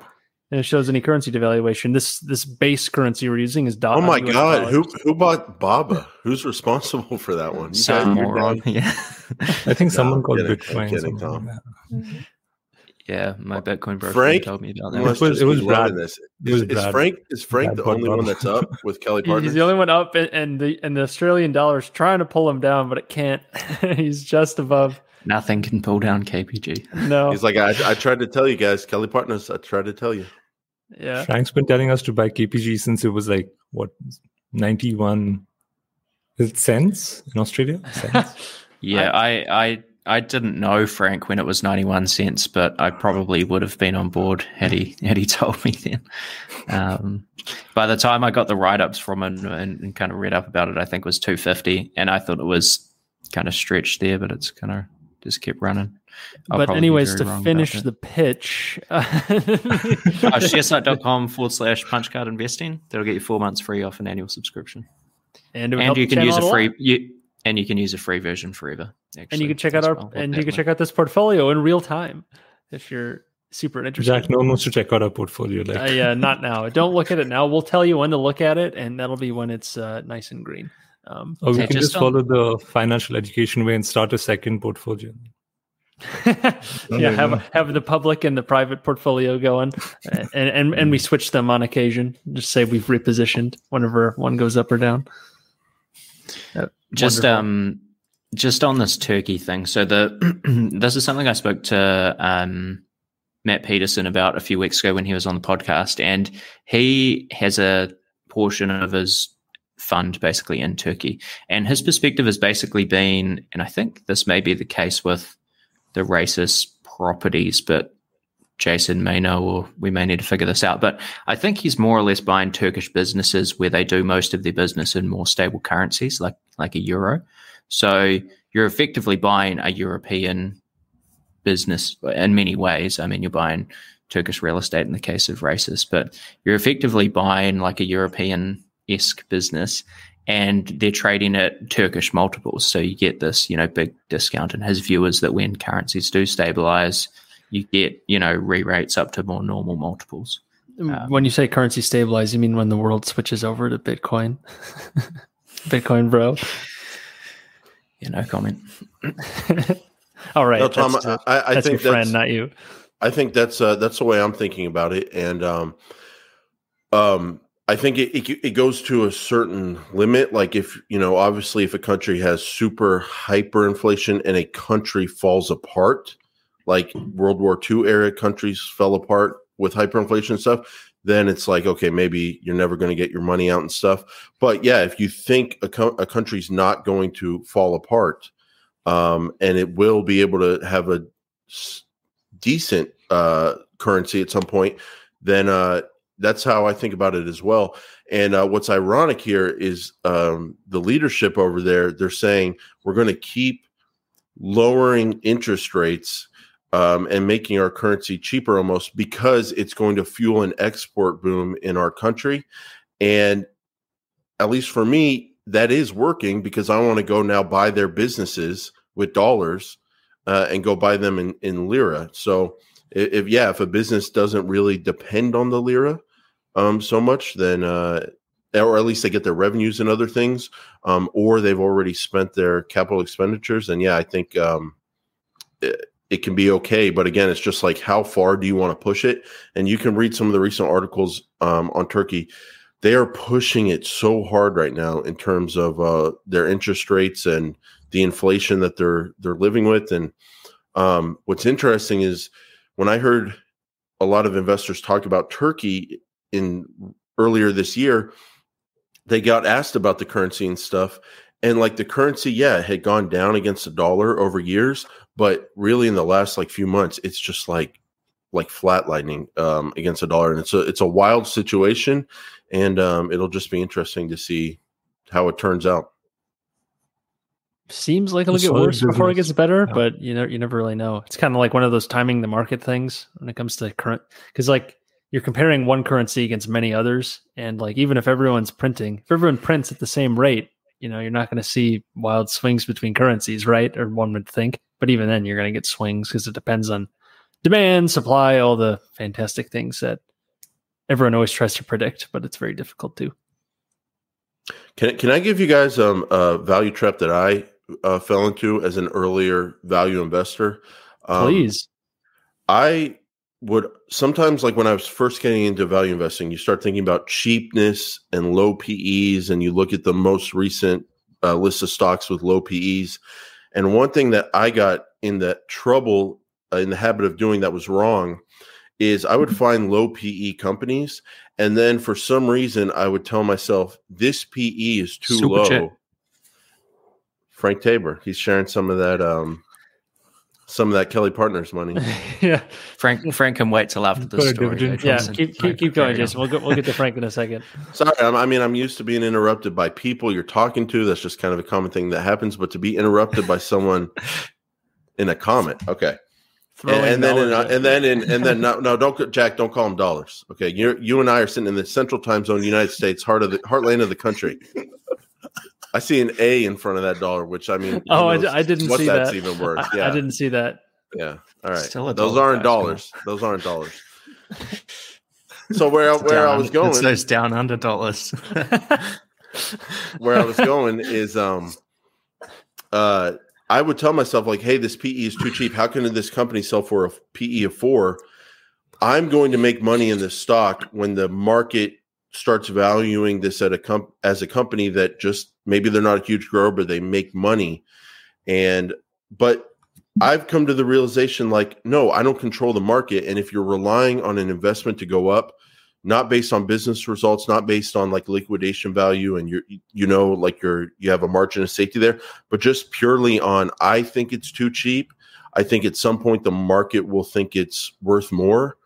and it shows any currency devaluation. This base currency we're using is dollar. Oh my God, who bought Baba? Who's responsible for that one? Some moron. Yeah, I think someone called Bitcoin. Tom. Yeah, my Bitcoin broker told me about that. It was Brad. Is Frank the only one that's up with Kelly Partners? He's the only one up, and the Australian dollar is trying to pull him down, but it can't. He's just above. Nothing can pull down KPG. No. He's like, I tried to tell you guys, Kelly Partners, I tried to tell you. Yeah. Frank's been telling us to buy KPG since it was like, what, 91 cents in Australia? Cents? Yeah, I didn't know Frank when it was 91 cents, but I probably would have been on board had he told me then. By the time I got the write-ups from him and kind of read up about it, I think it was 250, and I thought it was kind of stretched there, but it's kind of... just kept running. But anyways, to finish the pitch. Sharesite.com/punchcardinvesting. That'll get you 4 months free off an annual subscription. And you can use a free version forever. Actually, and you can check out check out this portfolio in real time if you're super interested. Jack, no one wants to check out our portfolio. Yeah, not now. Don't look at it now. We'll tell you when to look at it, and that'll be when it's nice and green. Or we can just follow the financial education way and start a second portfolio. Yeah, have the public and the private portfolio going, and we switch them on occasion. Just say we've repositioned whenever one goes up or down. Just on this turkey thing. So this is something I spoke to Matt Peterson about a few weeks ago when he was on the podcast, and he has a portion of his fund basically in Turkey, and his perspective has basically been, and I think this may be the case with the Racist properties, but Jason may know, or we may need to figure this out, but I think he's more or less buying Turkish businesses where they do most of their business in more stable currencies like a euro. So you're effectively buying a European business in many ways. I mean, you're buying Turkish real estate in the case of Racist, but you're effectively buying like a European-esque business, and they're trading at Turkish multiples. So you get this, big discount. And his view is that when currencies do stabilize, you get, re-rates up to more normal multiples. When you say currency stabilize, you mean when the world switches over to Bitcoin? Bitcoin, bro. Yeah, no comment. All right. No, Tom, that's your friend, not you. I think that's the way I'm thinking about it. And, I think it goes to a certain limit. Like if, obviously if a country has super hyperinflation and a country falls apart, like World War II era countries fell apart with hyperinflation and stuff, then it's like, okay, maybe you're never going to get your money out and stuff. But yeah, if you think a country's not going to fall apart, and it will be able to have a decent currency at some point, then that's how I think about it as well. And what's ironic here is the leadership over there, they're saying we're going to keep lowering interest rates and making our currency cheaper almost because it's going to fuel an export boom in our country. And at least for me, that is working because I want to go now buy their businesses with dollars and go buy them in Lira. So if a business doesn't really depend on the Lira, so much, then or at least they get their revenues and other things, or they've already spent their capital expenditures. And yeah, I think it can be okay. But again, it's just like, how far do you want to push it? And you can read some of the recent articles on Turkey. They are pushing it so hard right now in terms of their interest rates and the inflation that they're living with. And what's interesting is when I heard a lot of investors talk about Turkey earlier this year, they got asked about the currency and stuff. And like the currency, it had gone down against the dollar over years, but really in the last few months, it's just like flatlining against the dollar. And it's a wild situation, and it'll just be interesting to see how it turns out. Seems like it'll get worse before it gets better, but you never really know. It's kind of like one of those timing the market things when it comes to current, because you're comparing one currency against many others, and even if everyone prints at the same rate, you're not going to see wild swings between currencies, right? Or one would think, but even then you're going to get swings because it depends on demand, supply, all the fantastic things that everyone always tries to predict, but it's very difficult to. Can I give you guys a value trap that I fell into as an earlier value investor? Please. I would sometimes, like when I was first getting into value investing, you start thinking about cheapness and low PEs, and you look at the most recent list of stocks with low PEs. And one thing that I got in that trouble, in the habit of doing that was wrong, is I would find low PE companies, and then for some reason I would tell myself, this PE is too super low. Chat. Frank Tabor, he's sharing some of that Kelly Partners money. Yeah, Frank can wait till after the story. Yeah, keep going, Jason. We'll get to Frank in a second. Sorry, I'm used to being interrupted by people you're talking to. That's just kind of a common thing that happens. But to be interrupted by someone in a comment, okay. Jack, don't call them dollars. Okay, you and I are sitting in the central time zone, United States, heartland of the country. I see an A in front of that dollar, which I mean, I didn't see that. Even worse. Yeah. I didn't see that. Yeah. All right. Those aren't dollars. Those aren't dollars. So where I was going, it's those down under dollars. Where I was going is I would tell myself, like, hey, this PE is too cheap. How can this company sell for a PE of 4? I'm going to make money in this stock when the market starts valuing this at as a company that just maybe they're not a huge grower, but they make money. But I've come to the realization, like, no, I don't control the market. And if you're relying on an investment to go up, not based on business results, not based on like liquidation value, and you have a margin of safety there, but just purely on, I think it's too cheap. I think at some point the market will think it's worth more.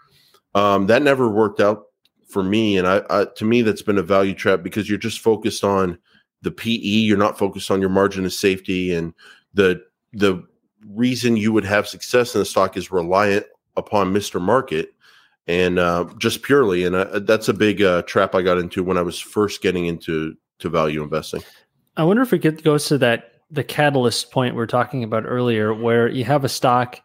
That never worked out for me, and to me that's been a value trap, because you're just focused on the PE. You're not focused on your margin of safety, and the reason you would have success in the stock is reliant upon Mr. Market. And just purely, and that's a big trap I got into when I was first getting into value investing. I wonder if it goes to the catalyst point we were talking about earlier, where you have a stock,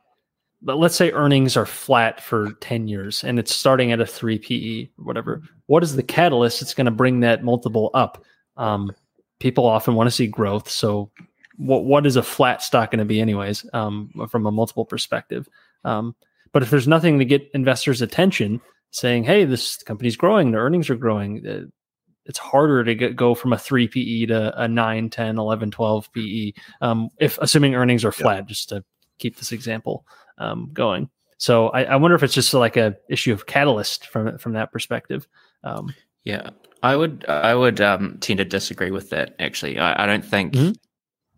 but let's say earnings are flat for 10 years, and it's starting at a 3 PE or whatever. What is the catalyst that's going to bring that multiple up? People often want to see growth, so what is a flat stock going to be anyways, from a multiple perspective? But if there's nothing to get investors' attention, saying, hey, this company's growing, the earnings are growing, it's harder to go from a 3 PE to a 9, 10, 11, 12 PE, if assuming earnings are flat, just to keep this example going. So I wonder if it's just like a issue of catalyst from that perspective. Yeah, I would tend to disagree with that, actually. I don't think... Mm-hmm.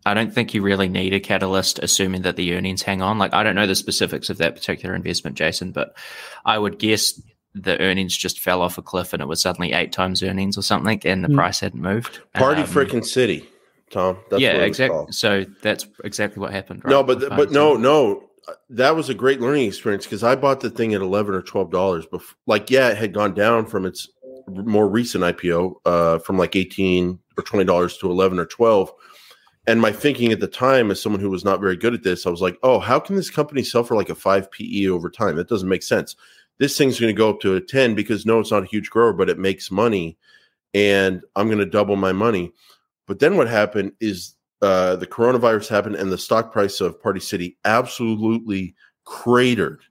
I don't think you really need a catalyst, assuming that the earnings hang on. Like, I don't know the specifics of that particular investment, Jason, but I would guess the earnings just fell off a cliff and it was suddenly 8 times earnings or something, and the price hadn't moved. Party freaking city, Tom. That's what it was called. So that's exactly what happened. Right? No, but that was a great learning experience, because I bought the thing at $11 or $12. Before, it had gone down from its more recent IPO from like $18 or $20 to $11 or $12. And my thinking at the time, as someone who was not very good at this, I was like, oh, how can this company sell for like a 5 PE over time? That doesn't make sense. This thing's going to go up to a 10 because, no, it's not a huge grower, but it makes money, and I'm going to double my money. But then what happened is the coronavirus happened, and the stock price of Party City absolutely cratered.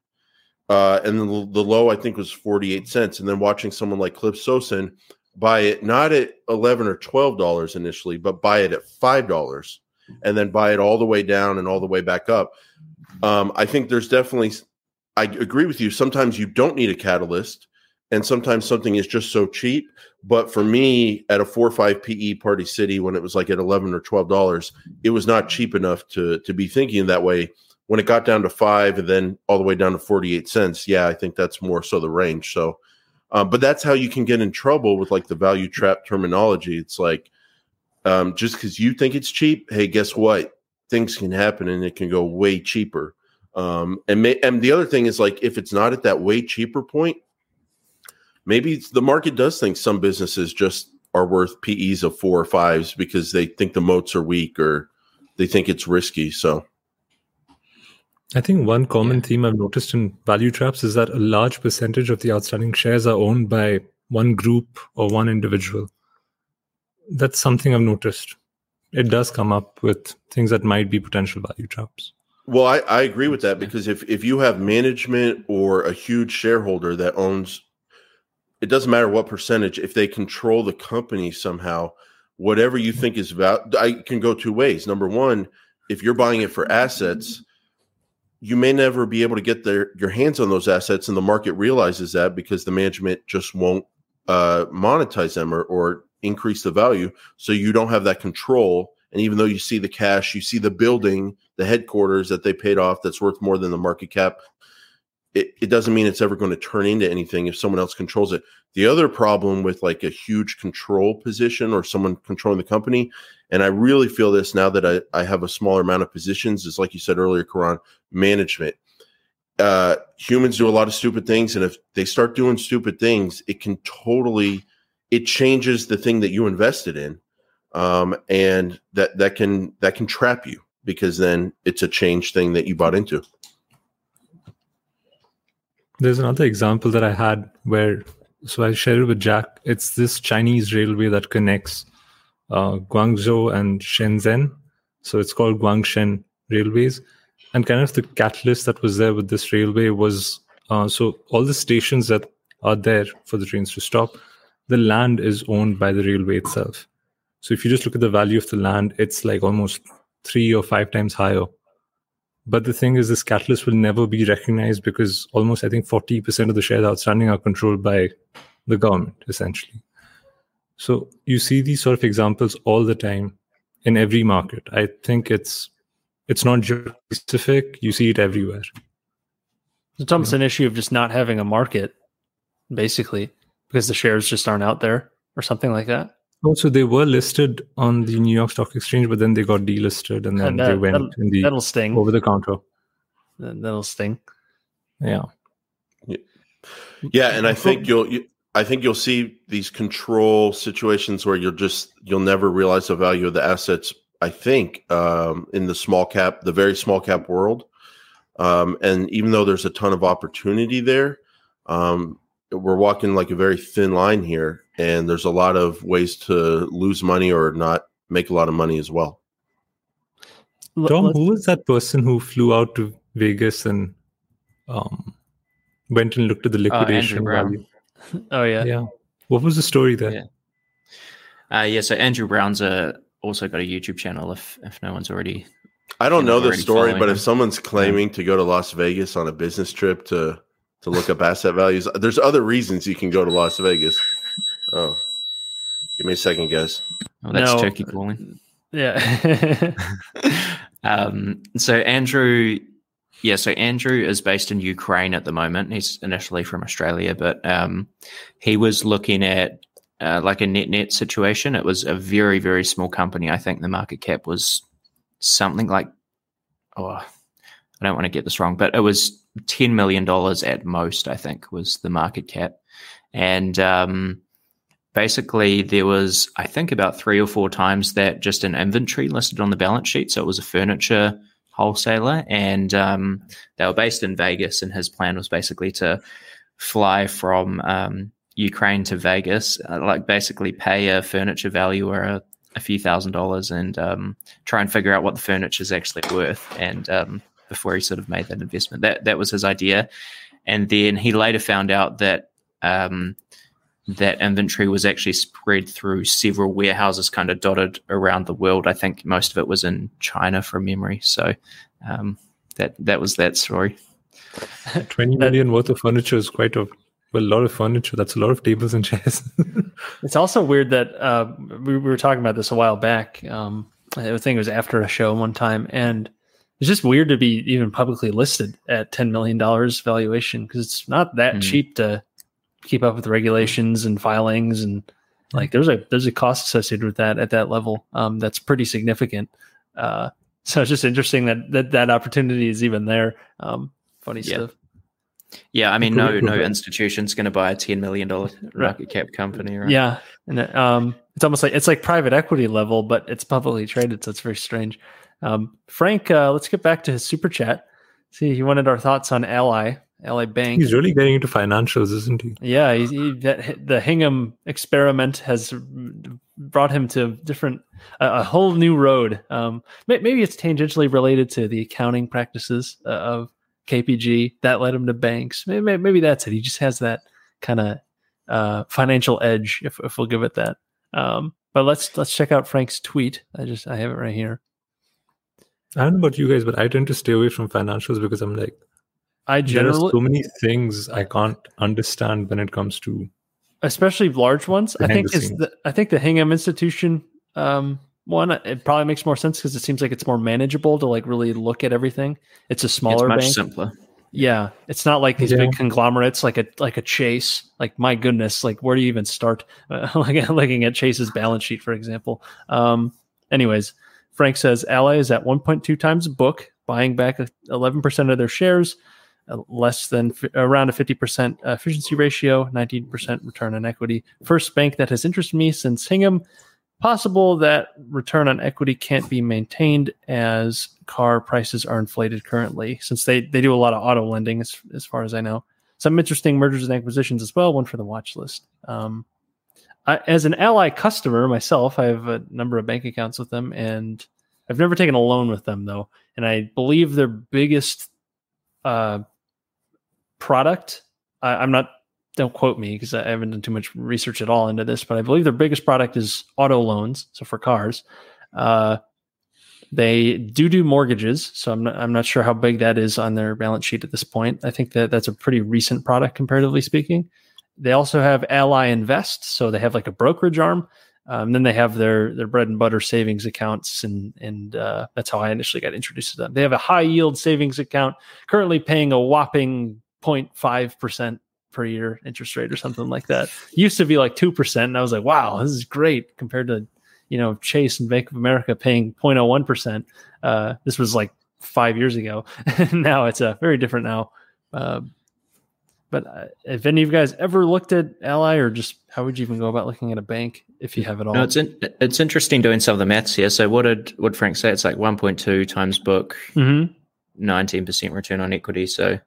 And the low, I think, was 48 cents. And then watching someone like Cliff Sosin buy it, not at $11 or $12 initially, but buy it at $5 and then buy it all the way down and all the way back up. I think there's definitely, I agree with you. Sometimes you don't need a catalyst, and sometimes something is just so cheap. But for me, at a 4 or 5 PE Party City, when it was like at $11 or $12, it was not cheap enough to be thinking that way. When it got down to 5 and then all the way down to 48 cents. Yeah. I think that's more so the range. So, but that's how you can get in trouble with like the value trap terminology. It's like, just because you think it's cheap, hey, guess what? Things can happen, and it can go way cheaper. And the other thing is, like, if it's not at that way cheaper point, maybe the market does think some businesses just are worth PEs of 4 or 5s because they think the moats are weak, or they think it's risky. So I think one common theme I've noticed in value traps is that a large percentage of the outstanding shares are owned by one group or one individual. That's something I've noticed. It does come up with things that might be potential value traps. Well, I agree with that, because if you have management or a huge shareholder that owns, it doesn't matter what percentage, if they control the company somehow, whatever you think is value, I can go two ways. Number one, if you're buying it for assets, you may never be able to get your hands on those assets, and the market realizes that because the management just won't monetize them or increase the value, so you don't have that control. And even though you see the cash, you see the building, the headquarters that they paid off that's worth more than the market cap, it doesn't mean it's ever going to turn into anything if someone else controls it. The other problem with like a huge control position or someone controlling the company, and I really feel this now that I have a smaller amount of positions, is like you said earlier, Karan, management. Humans do a lot of stupid things, and if they start doing stupid things, it changes the thing that you invested in, and that can trap you, because then it's a change thing that you bought into. There's another example that I had where, so I shared it with Jack. It's this Chinese railway that connects Guangzhou and Shenzhen. So it's called Guangshen Railways. And kind of the catalyst that was there with this railway was, so all the stations that are there for the trains to stop, the land is owned by the railway itself. So if you just look at the value of the land, it's like almost 3 or 5 times higher. But the thing is, this catalyst will never be recognized because almost, I think, 40% of the shares outstanding are controlled by the government, essentially. So you see these sort of examples all the time in every market. I think it's not specific. You see it everywhere. It's almost an issue of just not having a market, basically, because the shares just aren't out there or something like that. Also, they were listed on the New York Stock Exchange, but then they got delisted, and then they went in the over-the-counter. That'll sting. Yeah, and I think you'll see these control situations where you'll never realize the value of the assets. I think in the small cap, the very small cap world, and even though there's a ton of opportunity there, we're walking like a very thin line here. And there's a lot of ways to lose money or not make a lot of money as well. Tom, who was that person who flew out to Vegas and went and looked at the liquidation value? Oh, yeah. What was the story there? Yeah, so Andrew Brown's also got a YouTube channel, if no one's already... I don't know the story, but if someone's claiming to go to Las Vegas on a business trip to look up asset values, there's other reasons you can go to Las Vegas. Oh, give me a second, guys. Oh, that's turkey calling. Yeah. So Andrew is based in Ukraine at the moment. He's initially from Australia, but he was looking at like a net situation. It was a very, very small company. I think the market cap was something like, I don't want to get this wrong, but it was $10 million at most, I think, was the market cap. And basically, there was, I think, about 3 or 4 times that just an inventory listed on the balance sheet. So it was a furniture wholesaler, and they were based in Vegas. And his plan was basically to fly from Ukraine to Vegas, basically pay a furniture valuer a few $1,000s and try and figure out what the furniture is actually worth. And before he sort of made that investment, that was his idea. And then he later found out that that inventory was actually spread through several warehouses kind of dotted around the world. I think most of it was in China from memory. So that was that story. 20 million worth of furniture is quite a lot of furniture. That's a lot of tables and chairs. It's also weird that we were talking about this a while back. I think it was after a show one time. And it's just weird to be even publicly listed at $10 million valuation, because it's not that cheap to keep up with regulations and filings, and like there's a cost associated with that at that level that's pretty significant. So it's just interesting that opportunity is even there. Funny stuff. Yeah, I mean, no institution's going to buy a $10 million market cap company, right? Yeah, and it's almost like it's like private equity level, but it's publicly traded, so it's very strange. Frank, let's get back to his super chat. See, he wanted our thoughts on Ally Bank. He's really getting into financials, isn't he? Yeah, the Hingham experiment has brought him to a whole new road. Maybe it's tangentially related to the accounting practices of KPG that led him to banks. Maybe that's it. He just has that kind of financial edge, if we'll give it that. But let's check out Frank's tweet. I have it right here. I don't know about you guys, but I tend to stay away from financials because I'm like, there are so many things I can't understand when it comes to, especially large ones. I think the Hingham Institution one, it probably makes more sense because it seems like it's more manageable to like really look at everything. It's a smaller bank. It's much simpler. Yeah, it's not like these big conglomerates like a Chase. Like, my goodness, like, where do you even start? Looking at Chase's balance sheet, for example. Anyways, Frank says Ally is at 1.2 times book, buying back 11% of their shares, less than around a 50% efficiency ratio, 19% return on equity. First bank that has interested me since Hingham. Possible that return on equity can't be maintained as car prices are inflated currently, since they do a lot of auto lending, as far as I know. Some interesting mergers and acquisitions as well, one for the watch list. As an Ally customer myself, I have a number of bank accounts with them, and I've never taken a loan with them, though. And I believe their biggest product, don't quote me because I haven't done too much research at all into this, but I believe their biggest product is auto loans. So for cars, they do mortgages. So I'm not sure how big that is on their balance sheet at this point. I think that's a pretty recent product, comparatively speaking. They also have Ally Invest. So they have like a brokerage arm. Then they have their bread and butter savings accounts. And that's how I initially got introduced to them. They have a high yield savings account currently paying a whopping 0.5% per year interest rate or something like that. Used to be like 2%, and I was like, wow, this is great compared to, Chase and Bank of America paying 0.01%. This was like 5 years ago. Now it's very different now. But if any of you guys ever looked at Ally, or just how would you even go about looking at a bank if you have it all? No, it's interesting doing some of the maths here. So what Frank say? It's like 1.2 times book, 19% return on equity. So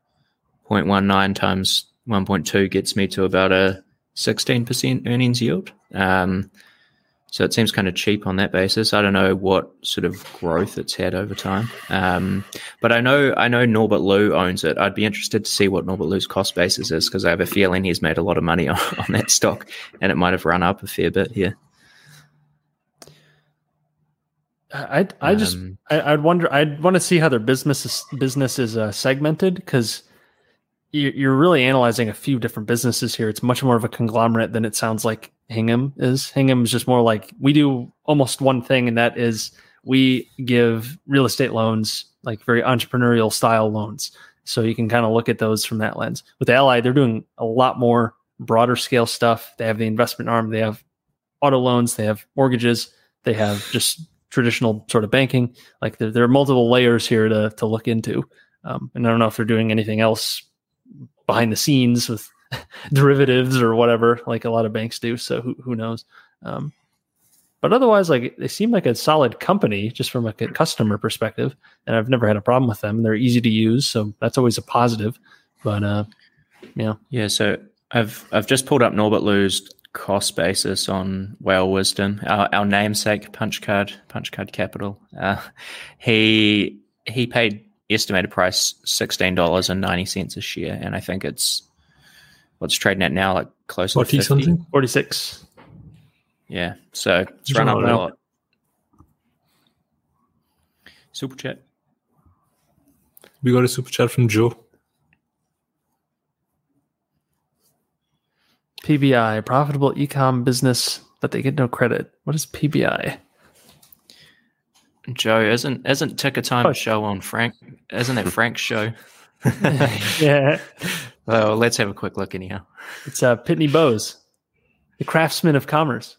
0.19 times 1.2 gets me to about a 16% earnings yield. So it seems kind of cheap on that basis. I don't know what sort of growth it's had over time. But I know Norbert Liu owns it. I'd be interested to see what Norbert Liu's cost basis is, because I have a feeling he's made a lot of money on that stock, and it might have run up a fair bit here. I'd want to see how their business is segmented, because you're really analyzing a few different businesses here. It's much more of a conglomerate than it sounds like Hingham is. Hingham is just more like, we do almost one thing, and that is we give real estate loans, like very entrepreneurial style loans. So you can kind of look at those from that lens. With Ally, they're doing a lot more broader scale stuff. They have the investment arm, they have auto loans, they have mortgages, they have just traditional sort of banking. Like, there are multiple layers here to look into. And I don't know if they're doing anything else behind the scenes with derivatives or whatever, like a lot of banks do. So who knows? But otherwise, like, they seem like a solid company just from a customer perspective, and I've never had a problem with them. They're easy to use, so that's always a positive. But yeah. So I've just pulled up Norbert Liu's cost basis on Whale Wisdom, our namesake, Punch Card Capital. He paid estimated price $16.90 a share, and I think it's what's trading at now, like close to 40 something, 46. Yeah, so it's run up a lot. Super chat. We got a super chat from Joe. PBI, profitable e-com business, but they get no credit. What is PBI? Joe, isn't Ticker Time a show on Frank? Isn't it Frank's show? Yeah. Well, let's have a quick look anyhow. It's Pitney Bowes, the craftsman of commerce.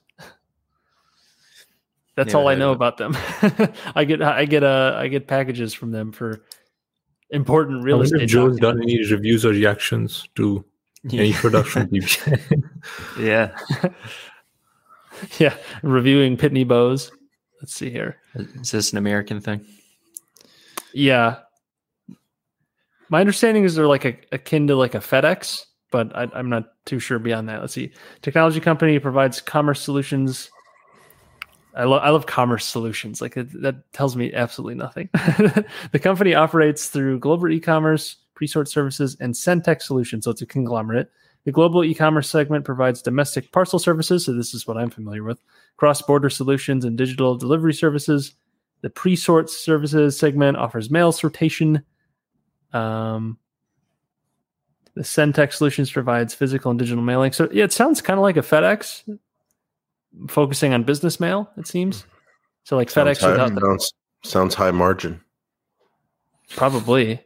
That's all I know about them. I get packages from them for important real estate. Joe's done any reviews or reactions to any production? Yeah. Yeah, reviewing Pitney Bowes. Let's see here. Is this an American thing? Yeah. My understanding is they're like akin to like a FedEx, but I'm not too sure beyond that. Let's see. Technology company provides commerce solutions. I love commerce solutions. Like that tells me absolutely nothing. The company operates through global e-commerce, pre-sort services, and SendTech solutions. So it's a conglomerate. The global e-commerce segment provides domestic parcel services, so this is what I'm familiar with, cross-border solutions and digital delivery services. The pre-sort services segment offers mail sortation. The SendTech solutions provides physical and digital mailing. So yeah, it sounds kind of like a FedEx, focusing on business mail, it seems. So like sounds FedEx without sounds high margin. Probably.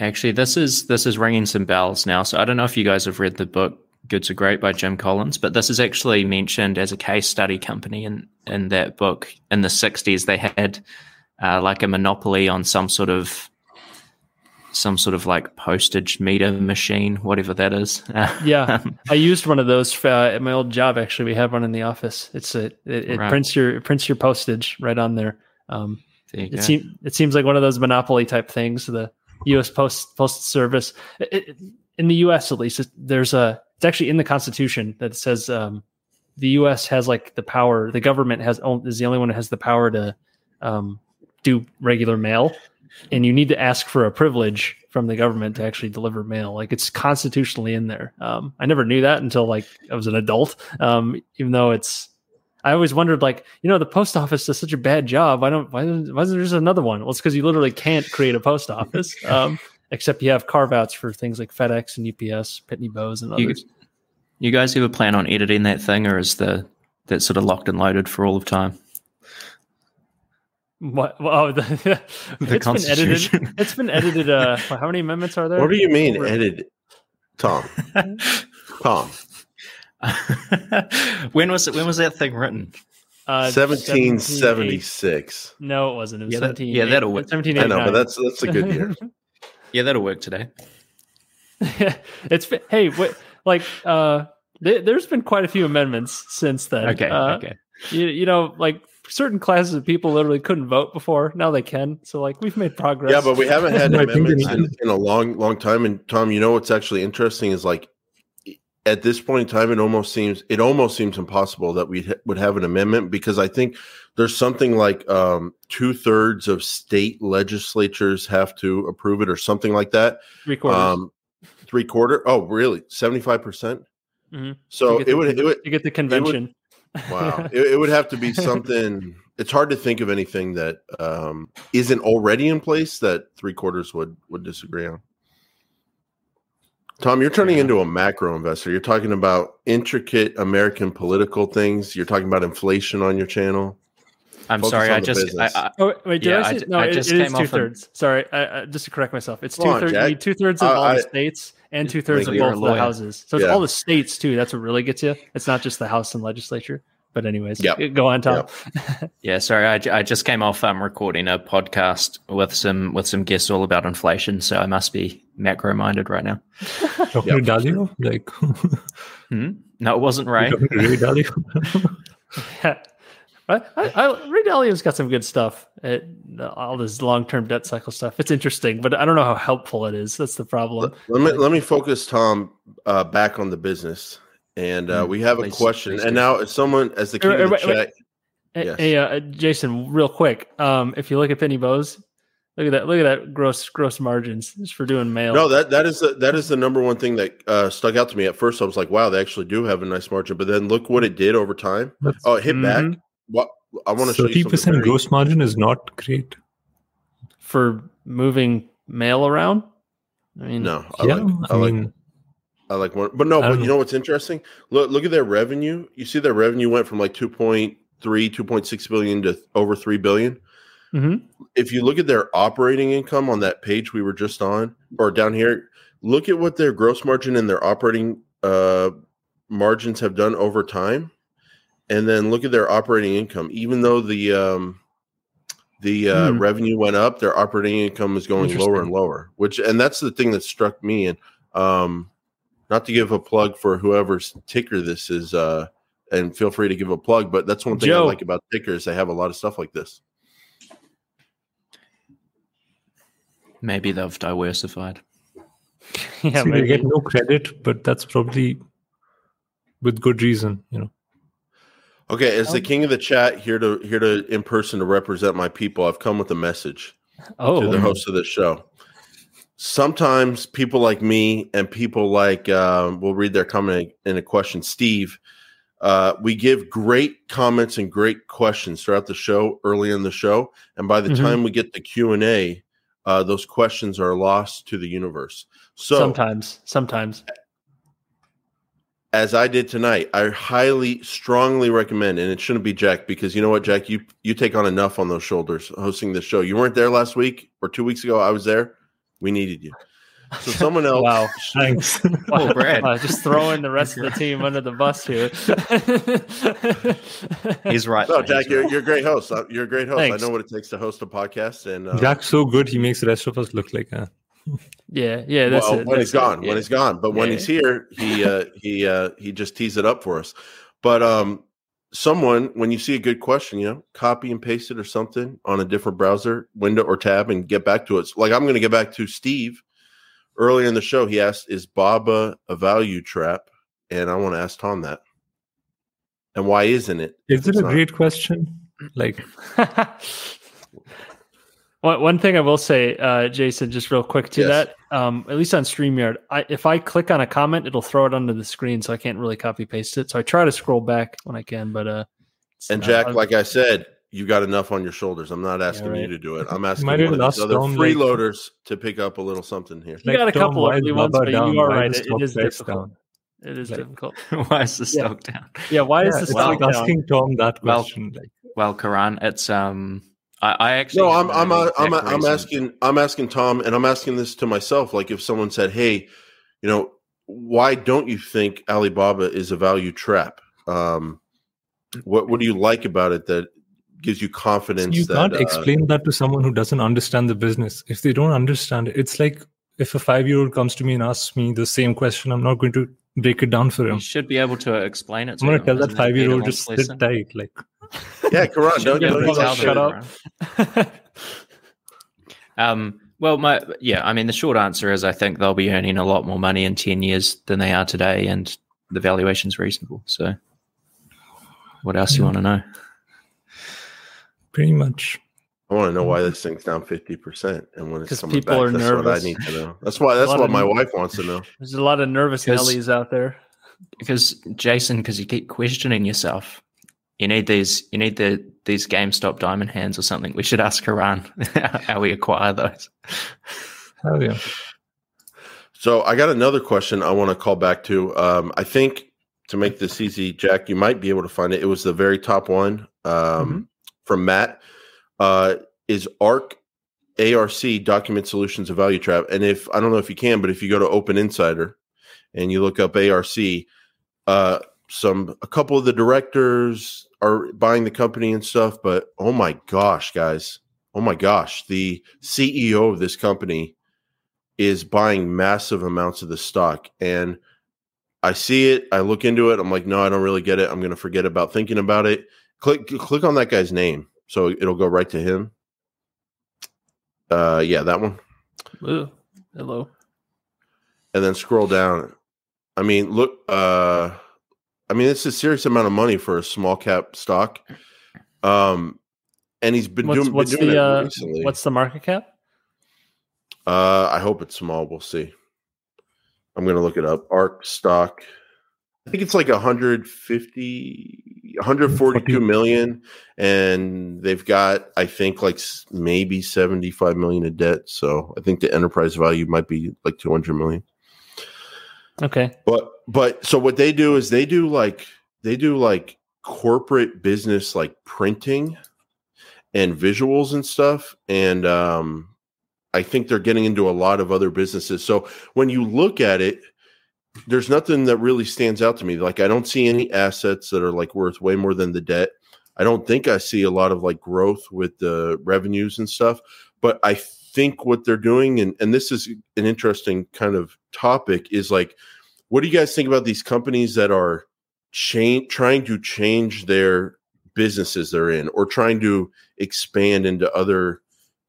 Actually, this is ringing some bells now. So I don't know if you guys have read the book Good to Great by Jim Collins, but this is actually mentioned as a case study company in that book. In the 60s, they had like a monopoly on some sort of like postage meter machine, whatever that is. Yeah, I used one of those at my old job. Actually, we have one in the office. It prints your postage right on there. It seems like one of those monopoly type things. The U.S. Postal Service, in the U.S. at least, it's actually in the Constitution that says the U.S. has like the power. The government is the only one that has the power to do regular mail, and you need to ask for a privilege from the government to actually deliver mail. Like it's constitutionally in there. I never knew that until like I was an adult. Even though I always wondered, like, the post office does such a bad job. Why isn't there just another one? Well, it's because you literally can't create a post office, except you have carve-outs for things like FedEx and UPS, Pitney Bowes, and others. You guys ever plan on editing that thing, or is that sort of locked and loaded for all of time? What? Well, the Constitution. It's been edited. How many amendments are there? What do you mean edited, Tom? Tom. When was that thing written? 1776. No, it wasn't. It was 17. That'll work. 1789. I know, but that's a good year. Yeah, that'll work today. There's been quite a few amendments since then. Okay. Like certain classes of people literally couldn't vote before. Now they can. So like we've made progress. Yeah, but we haven't had amendments in a long, long time. And Tom, what's actually interesting is like, at this point in time, it almost seems impossible that we would have an amendment, because I think there's something like 2/3 of state legislatures have to approve it or something like that. 3/4. 3/4. Oh, really? 75%. Mm-hmm. So you get the convention. It would have to be something. It's hard to think of anything that isn't already in place that 3/4 would disagree on. Tom, you're turning into a macro investor. You're talking about intricate American political things. You're talking about inflation on your channel. I'm Focus sorry. I just, I, oh, wait, did yeah, I, say, no, I it, just it is 2/3 and... Sorry. I, just to correct myself. It's 2/3 of all the states and 2/3 of both the houses. So it's all the states too. That's what really gets you. It's not just the House and legislature. But anyways, go on, Tom. Yep. Sorry. I just came off recording a podcast with some guests all about inflation, so I must be macro minded right now. Talking to Dalio? Like, no, it wasn't Ray. Ray Dalio. Ray Dalio's got some good stuff. All this long term debt cycle stuff. It's interesting, but I don't know how helpful it is. That's the problem. Let me focus, Tom, back on the business. And we have a question. And now, if someone, as the king of the chat. Yes. Hey, Jason, real quick. If you look at Pitney Bowes, look at that gross margins just for doing mail. No, that is the number one thing that stuck out to me at first. I was like, wow, they actually do have a nice margin. But then look what it did over time. It hit back. What I want to show you. 30% gross margin is not great for moving mail around. I mean, no, I like one, but no, but you know what's interesting? Look at their revenue. You see their revenue went from like 2.3, 2.6 billion to over 3 billion. Mm-hmm. If you look at their operating income on that page we were just on, or down here, look at what their gross margin and their operating margins have done over time. And then look at their operating income. Even though the revenue went up, their operating income is going lower and lower, and that's the thing that struck me. And, not to give a plug for whoever's ticker this is, and feel free to give a plug, but that's one thing Joe. I like about tickers. They have a lot of stuff like this. Maybe they've diversified. Yeah, see, they get no credit, but that's probably with good reason, you know. Okay, as the king of the chat here to in person to represent my people, I've come with a message to the host of the show. Sometimes people like me and people like we'll read their comment in a question, Steve. We give great comments and great questions throughout the show, early in the show, and by the time we get to Q&A, those questions are lost to the universe. So sometimes, as I did tonight, I strongly recommend, and it shouldn't be Jack, because you know what, Jack, you take on enough on those shoulders hosting this show. You weren't there last week or 2 weeks ago. I was there. We needed you. So someone else. Wow. Thanks. Oh, Brad. Wow, just throwing the rest of the team under the bus here. He's right. No, Jack, you're a great host. You're a great host. Thanks. I know what it takes to host a podcast. And Jack's so good, he makes the rest of us look like Yeah. That's it. When he's gone, when he's gone, but when he's here, he just tees it up for us. But someone, when you see a good question, you know, copy and paste it or something on a different browser window or tab and get back to it. So, like, I'm going to get back to Steve. Earlier in the show, he asked, is Baba a value trap? And I want to ask Tom that. And why isn't it? Is it a great question? Like, one thing I will say, Jason, just real quick to that, at least on StreamYard, if I click on a comment, it'll throw it under the screen, so I can't really copy paste it. So I try to scroll back when I can. But and Jack, like I said, you got enough on your shoulders. I'm not asking you to do it. I'm asking one of these other freeloaders to pick up a little something here. You got a couple of ugly ones, but you are right. It is difficult. It is difficult. Why is the stock down? Yeah, why is the stock down? Asking Tom that question. Well, Karan, it's I actually I'm asking Tom, and I'm asking this to myself. Like, if someone said, "Hey, you know, why don't you think Alibaba is a value trap? What do you like about it that gives you confidence?" So you can't explain that to someone who doesn't understand the business. If they don't understand it, it's like if a 5-year-old comes to me and asks me the same question, I'm not going to break it down for him. You should be able to explain it to him. I'm going to tell that 5-year-old just sit tight. Like, yeah, Karan, don't shut up. Well, I mean, the short answer is I think they'll be earning a lot more money in 10 years than they are today, and the valuation's reasonable. So what else you want to know? Pretty much. I want to know why this thing's down 50%, and when it's coming back. That's nervous. What I need to know. That's what my wife wants to know. There's a lot of nervous Nellies out there. Because Jason, you keep questioning yourself. You need these GameStop diamond hands or something. We should ask Karan how we acquire those. Hell yeah. So I got another question I want to call back to. I think to make this easy, Jack, you might be able to find it. It was the very top one. From Matt, is ARC Document Solutions a value trap? And if I don't know if you can, but if you go to Open Insider and you look up ARC, a couple of the directors are buying the company and stuff. But oh my gosh, guys! Oh my gosh, the CEO of this company is buying massive amounts of the stock, and I see it. I look into it. I'm like, no, I don't really get it. I'm going to forget about thinking about it. Click on that guy's name, so it'll go right to him. Yeah, that one. Ooh, hello. And then scroll down. I mean, look. I mean, it's a serious amount of money for a small cap stock. And he's been doing it recently. What's the market cap? I hope it's small. We'll see. I'm gonna look it up. ARC stock. I think it's like 142 million, and they've got, I think, like maybe 75 million in debt. So I think the enterprise value might be like 200 million. Okay. But so what they do is they do like corporate business, like printing and visuals and stuff. And I think they're getting into a lot of other businesses. So when you look at it, there's nothing that really stands out to me. Like, I don't see any assets that are like worth way more than the debt. I don't think I see a lot of like growth with the revenues and stuff, but I think what they're doing, and this is an interesting kind of topic, is like, what do you guys think about these companies that are trying to change their businesses they're in, or trying to expand into other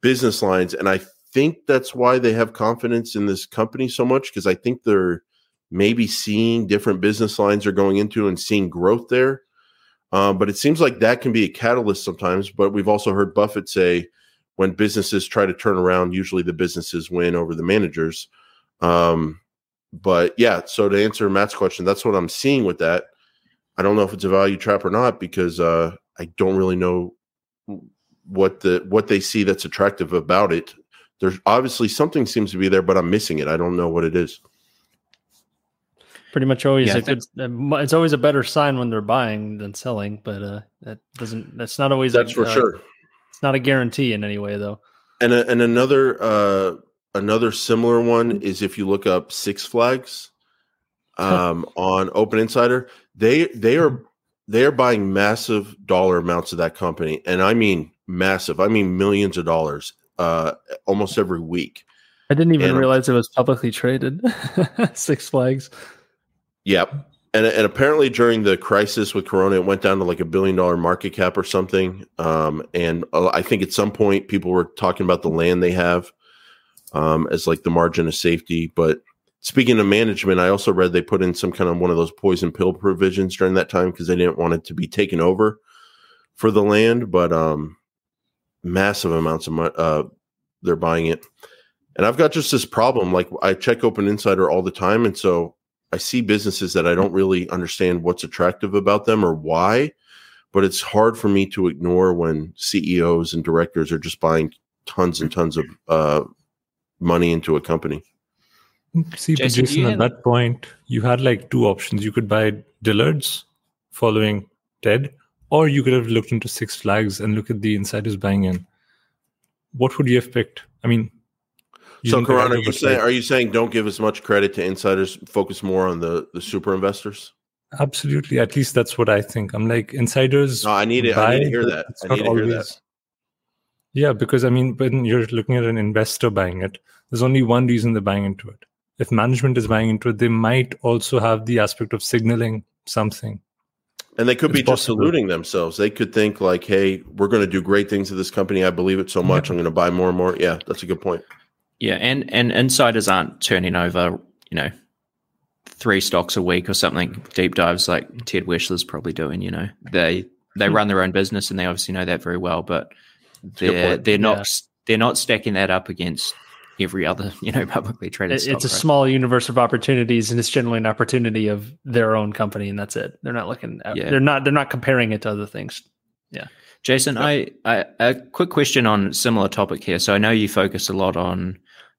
business lines? And I think that's why they have confidence in this company so much, because I think they're maybe seeing different business lines they're going into and seeing growth there. But it seems like that can be a catalyst sometimes. But we've also heard Buffett say when businesses try to turn around, usually the businesses win over the managers. But yeah, so to answer Matt's question, that's what I'm seeing with that. I don't know if it's a value trap or not, because I don't really know what they see that's attractive about it. There's obviously something seems to be there, but I'm missing it. I don't know what it is. Pretty much always, yeah, it's always a better sign when they're buying than selling, but that's not always. That's for sure. It's not a guarantee in any way, though. And another similar one is if you look up Six Flags on Open Insider, they are buying massive dollar amounts of that company, and I mean massive. I mean millions of dollars almost every week. I didn't even realize it was publicly traded. Six Flags. Yep. And apparently during the crisis with Corona, it went down to like $1 billion market cap or something. And I think at some point people were talking about the land they have as like the margin of safety. But speaking of management, I also read they put in some kind of one of those poison pill provisions during that time because they didn't want it to be taken over for the land. But massive amounts of money, they're buying it. And I've got just this problem. Like I check Open Insider all the time. And so I see businesses that I don't really understand what's attractive about them or why, but it's hard for me to ignore when CEOs and directors are just buying tons and tons of money into a company. See, Jason, at that point, you had like two options. You could buy Dillard's following Ted, or you could have looked into Six Flags and look at the insiders buying in. What would you have picked? I mean... So, Karan, are you saying don't give as much credit to insiders, focus more on the super investors? Absolutely. At least that's what I think. I'm like, insiders... No, I need to hear that. I need to hear that. Yeah, because, I mean, when you're looking at an investor buying it, there's only one reason they're buying into it. If management is buying into it, they might also have the aspect of signaling something. And they could be just deluding themselves. They could think like, hey, we're going to do great things to this company. I believe it so much. Yeah. I'm going to buy more and more. Yeah, that's a good point. Yeah, and insiders aren't turning over, you know, 3 stocks a week or something. Deep dives like Ted Weschler's probably doing. You know, they run their own business and they obviously know that very well. But they're not stacking that up against every other, you know, publicly traded stock. It's a small universe of opportunities, and it's generally an opportunity of their own company, and that's it. They're not looking. At, yeah. They're not comparing it to other things. Yeah. Jason, a quick question on a similar topic here. So I know you focus a lot on,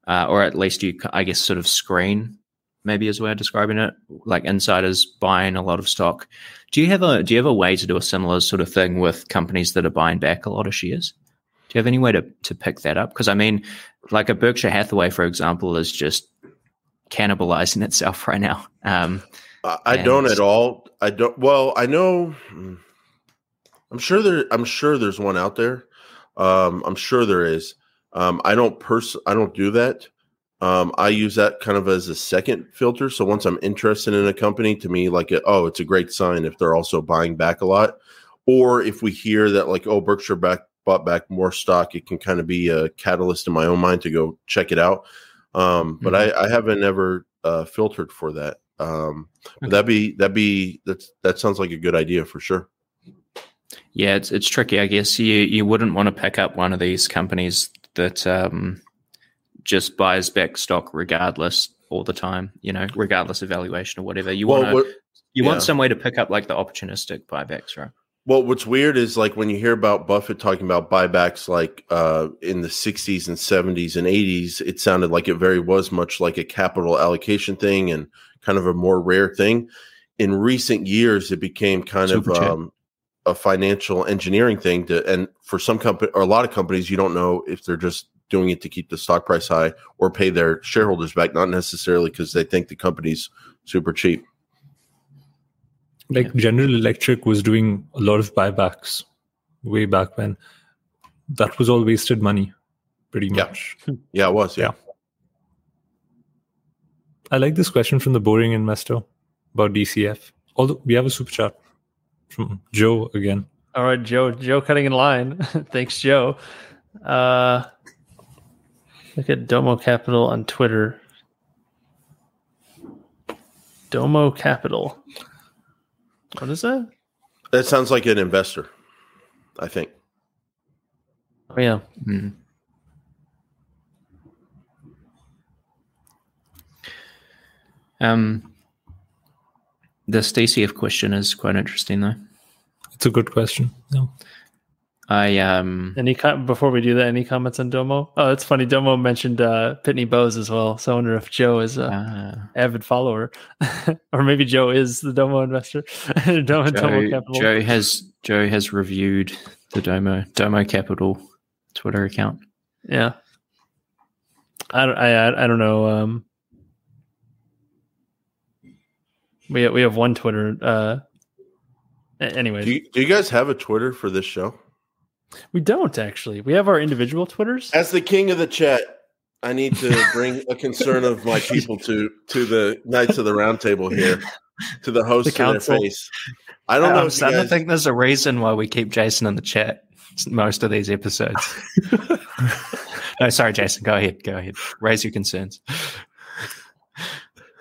or at least you, I guess, sort of screen, maybe is the way I'm describing it, like insiders buying a lot of stock. Do you have a way to do a similar sort of thing with companies that are buying back a lot of shares? Do you have any way to pick that up? Because I mean, like a Berkshire Hathaway, for example, is just cannibalizing itself right now. I don't at all. I don't. Well, I know. I'm sure there's one out there. I'm sure there is. I don't do that. I use that kind of as a second filter. So once I'm interested in a company, to me, like, oh, it's a great sign if they're also buying back a lot, or if we hear that, like, oh, Berkshire bought back more stock, it can kind of be a catalyst in my own mind to go check it out. But I haven't ever filtered for that. Okay. That sounds like a good idea for sure. Yeah, it's tricky. I guess you wouldn't want to pick up one of these companies that just buys back stock regardless all the time, you know, regardless of valuation or whatever. You want some way to pick up like the opportunistic buybacks, right? Well, what's weird is like when you hear about Buffett talking about buybacks like in the 60s and 70s and 80s, it sounded like it very was much like a capital allocation thing and kind of a more rare thing. In recent years, it became kind of a financial engineering thing and for some company or a lot of companies, you don't know if they're just doing it to keep the stock price high or pay their shareholders back, not necessarily because they think the company's super cheap. Like General Electric was doing a lot of buybacks way back when. That was all wasted money, pretty much. Yeah, it was. Yeah. I like this question from the Boring Investor about DCF. Although we have a super chat from Joe again. All right, Joe cutting in line. Thanks, Joe. Look at Domo Capital on Twitter. Domo Capital. What is that? That sounds like an investor, I think. Oh, yeah. Mm-hmm. The StaceyF question is quite interesting, though. It's a good question. No. Before we do that, any comments on Domo? Oh, it's funny. Domo mentioned Pitney Bowes as well. So I wonder if Joe is an avid follower, or maybe Joe is the Domo investor. Domo Capital. Joe has reviewed the Domo Capital Twitter account. Yeah. I don't know. We have one Twitter. Anyway, do you guys have a Twitter for this show? We don't, actually. We have our individual Twitters. As the king of the chat, I need to bring a concern of my people to the Knights of the Round Table here, to the host in their face. I don't know. I don't think there's a reason why we keep Jason in the chat most of these episodes. No, sorry, Jason. Go ahead. Raise your concerns.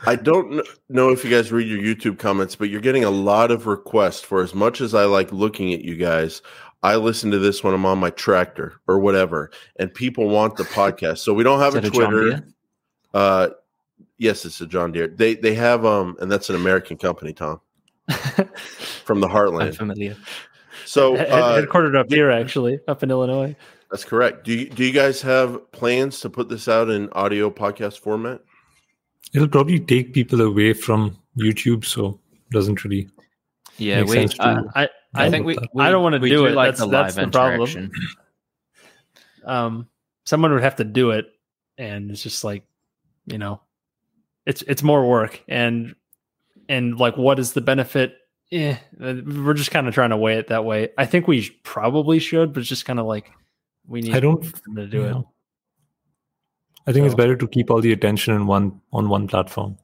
I don't know if you guys read your YouTube comments, but you're getting a lot of requests for as much as I like looking at you guys. I listen to this when I'm on my tractor or whatever, and people want the podcast. So we don't have a Twitter. Yes, it's a John Deere. They have and that's an American company, Tom, from the Heartland. I'm familiar. So headquartered up here, actually, up in Illinois. That's correct. Do you guys have plans to put this out in audio podcast format? It'll probably take people away from YouTube, so it doesn't really. Yeah, I don't want to do it. Like that's the problem. Someone would have to do it, and it's just like, you know, it's more work, and like, what is the benefit? We're just kind of trying to weigh it that way. I think we probably should, but it's just kind of like we need. I don't to do it. I think it's better to keep all the attention in one platform.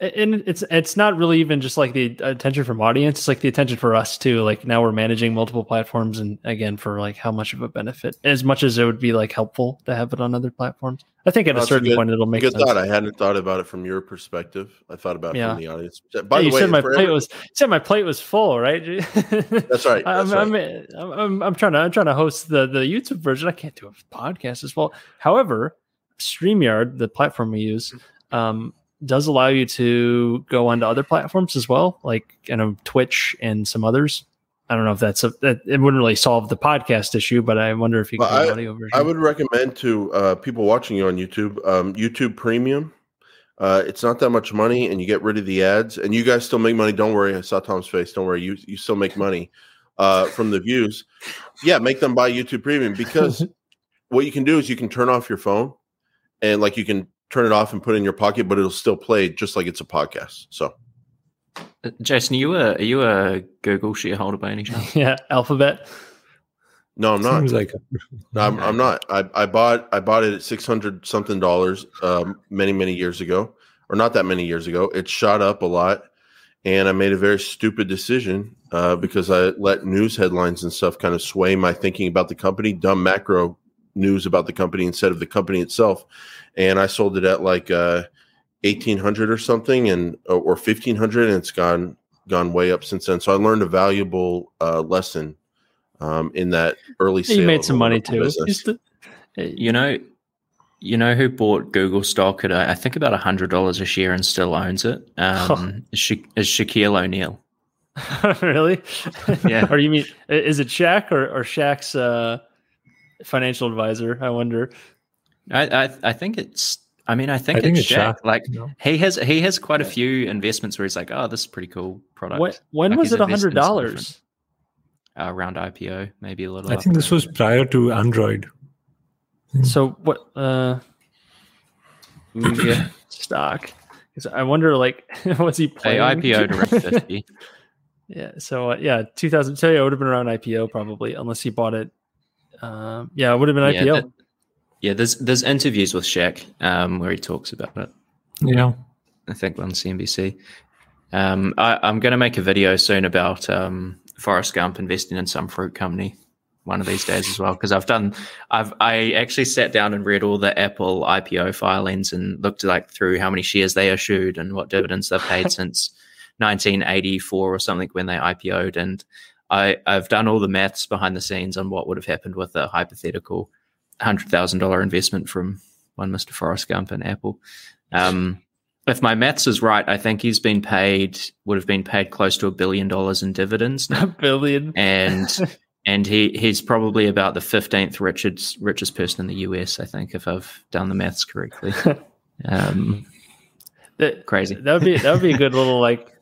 And it's not really even just like the attention from audience. It's like the attention for us too. Like now we're managing multiple platforms, and again, for like how much of a benefit, as much as it would be like helpful to have it on other platforms. I think at a certain point it'll make sense. Good thought. I hadn't thought about it from your perspective. I thought about it from the audience. By the way, you said my plate was full, right? That's right. I'm trying to host the YouTube version. I can't do a podcast as well. However, StreamYard, the platform we use, does allow you to go onto other platforms as well, like Twitch and some others. I don't know if it wouldn't really solve the podcast issue, but I wonder if you can do audio version. I would recommend to people watching you on YouTube, YouTube Premium. It's not that much money, and you get rid of the ads, and you guys still make money. Don't worry, I saw Tom's face. Don't worry, you still make money from the views. Yeah, make them buy YouTube Premium, because what you can do is you can turn off your phone, and like you can turn it off and put it in your pocket, but it'll still play just like it's a podcast. So, Jason, are you a Google shareholder by any chance? Yeah, Alphabet. No, I'm not. I'm not. I bought it at $600-something many years ago, or not that many years ago. It shot up a lot, and I made a very stupid decision because I let news headlines and stuff kind of sway my thinking about the company. Dumb macro news about the company instead of the company itself. And I sold it at like 1,800 or something, and or 1,500, and it's gone way up since then. So I learned a valuable lesson in that early sale. You made some money too. You know who bought Google stock at I think about $100 a share and still owns it? Is Shaquille O'Neal. Really? Yeah. Or you mean is it Shaq or Shaq's financial advisor? I wonder. I think it's. I mean, I think it's Shaq. Like he has quite a few investments where he's like, "Oh, this is a pretty cool product." When was it $100? Around IPO, maybe a little. I think this was prior to Android. So what? Yeah, stock. Because I wonder, like, was he playing? IPO'd around 50. Yeah. So 2000. So it would have been around IPO probably, unless he bought it. It would have been IPO. Yeah, there's interviews with Shaq where he talks about it. Yeah, I think on CNBC. I'm going to make a video soon about Forrest Gump investing in some fruit company. one of these days as well, because I actually sat down and read all the Apple IPO filings and looked like through how many shares they issued and what dividends they've paid since 1984 or something when they IPO'd, and I've done all the maths behind the scenes on what would have happened with a hypothetical $100,000 investment from one Mr. Forrest Gump in Apple. If my maths is right, I think he's been paid, would have been paid close to $1 billion in dividends. A billion. And he's probably about the 15th richest person in the US, I think, if I've done the maths correctly. Crazy. That would be a good little like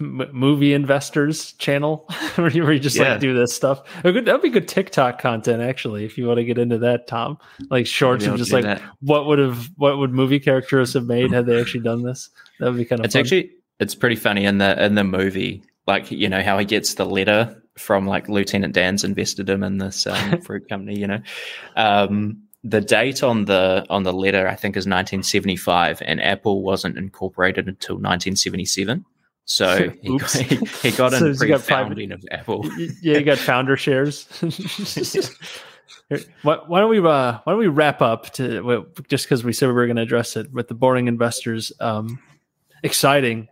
movie investors channel where you just like do this stuff. That'd be good TikTok content, actually, if you want to get into that, Tom. Like shorts of just like that. what would movie characters have made had they actually done this? That would be kind of fun. It's pretty funny in the movie, like, you know, how he gets the letter from like Lieutenant Dan's invested him in this fruit company, you know. The date on the letter, I think, is 1975, and Apple wasn't incorporated until 1977. So he got in pre-founding of Apple. Yeah, he got founder shares. Why don't we wrap up just because we said we were going to address it with the boring investors, exciting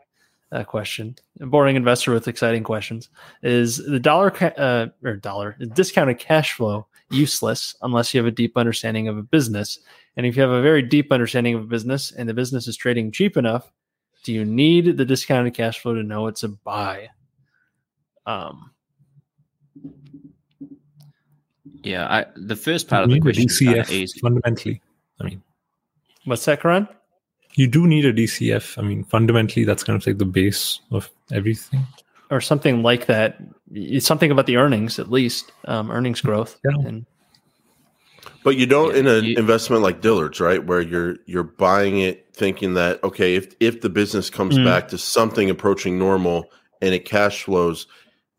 question. A boring investor with exciting questions is the discounted cash flow useless unless you have a deep understanding of a business. And if you have a very deep understanding of a business and the business is trading cheap enough, do you need the discounted cash flow to know it's a buy? The first part of the question is kind of easy. Fundamentally, I mean, what's that, Karan? You do need a DCF. I mean, fundamentally, that's kind of like the base of everything, or something like that. It's something about the earnings, at least earnings growth. Yeah. But you don't in an investment like Dillard's, right, where you're buying it thinking that, okay, if the business comes back to something approaching normal and it cash flows,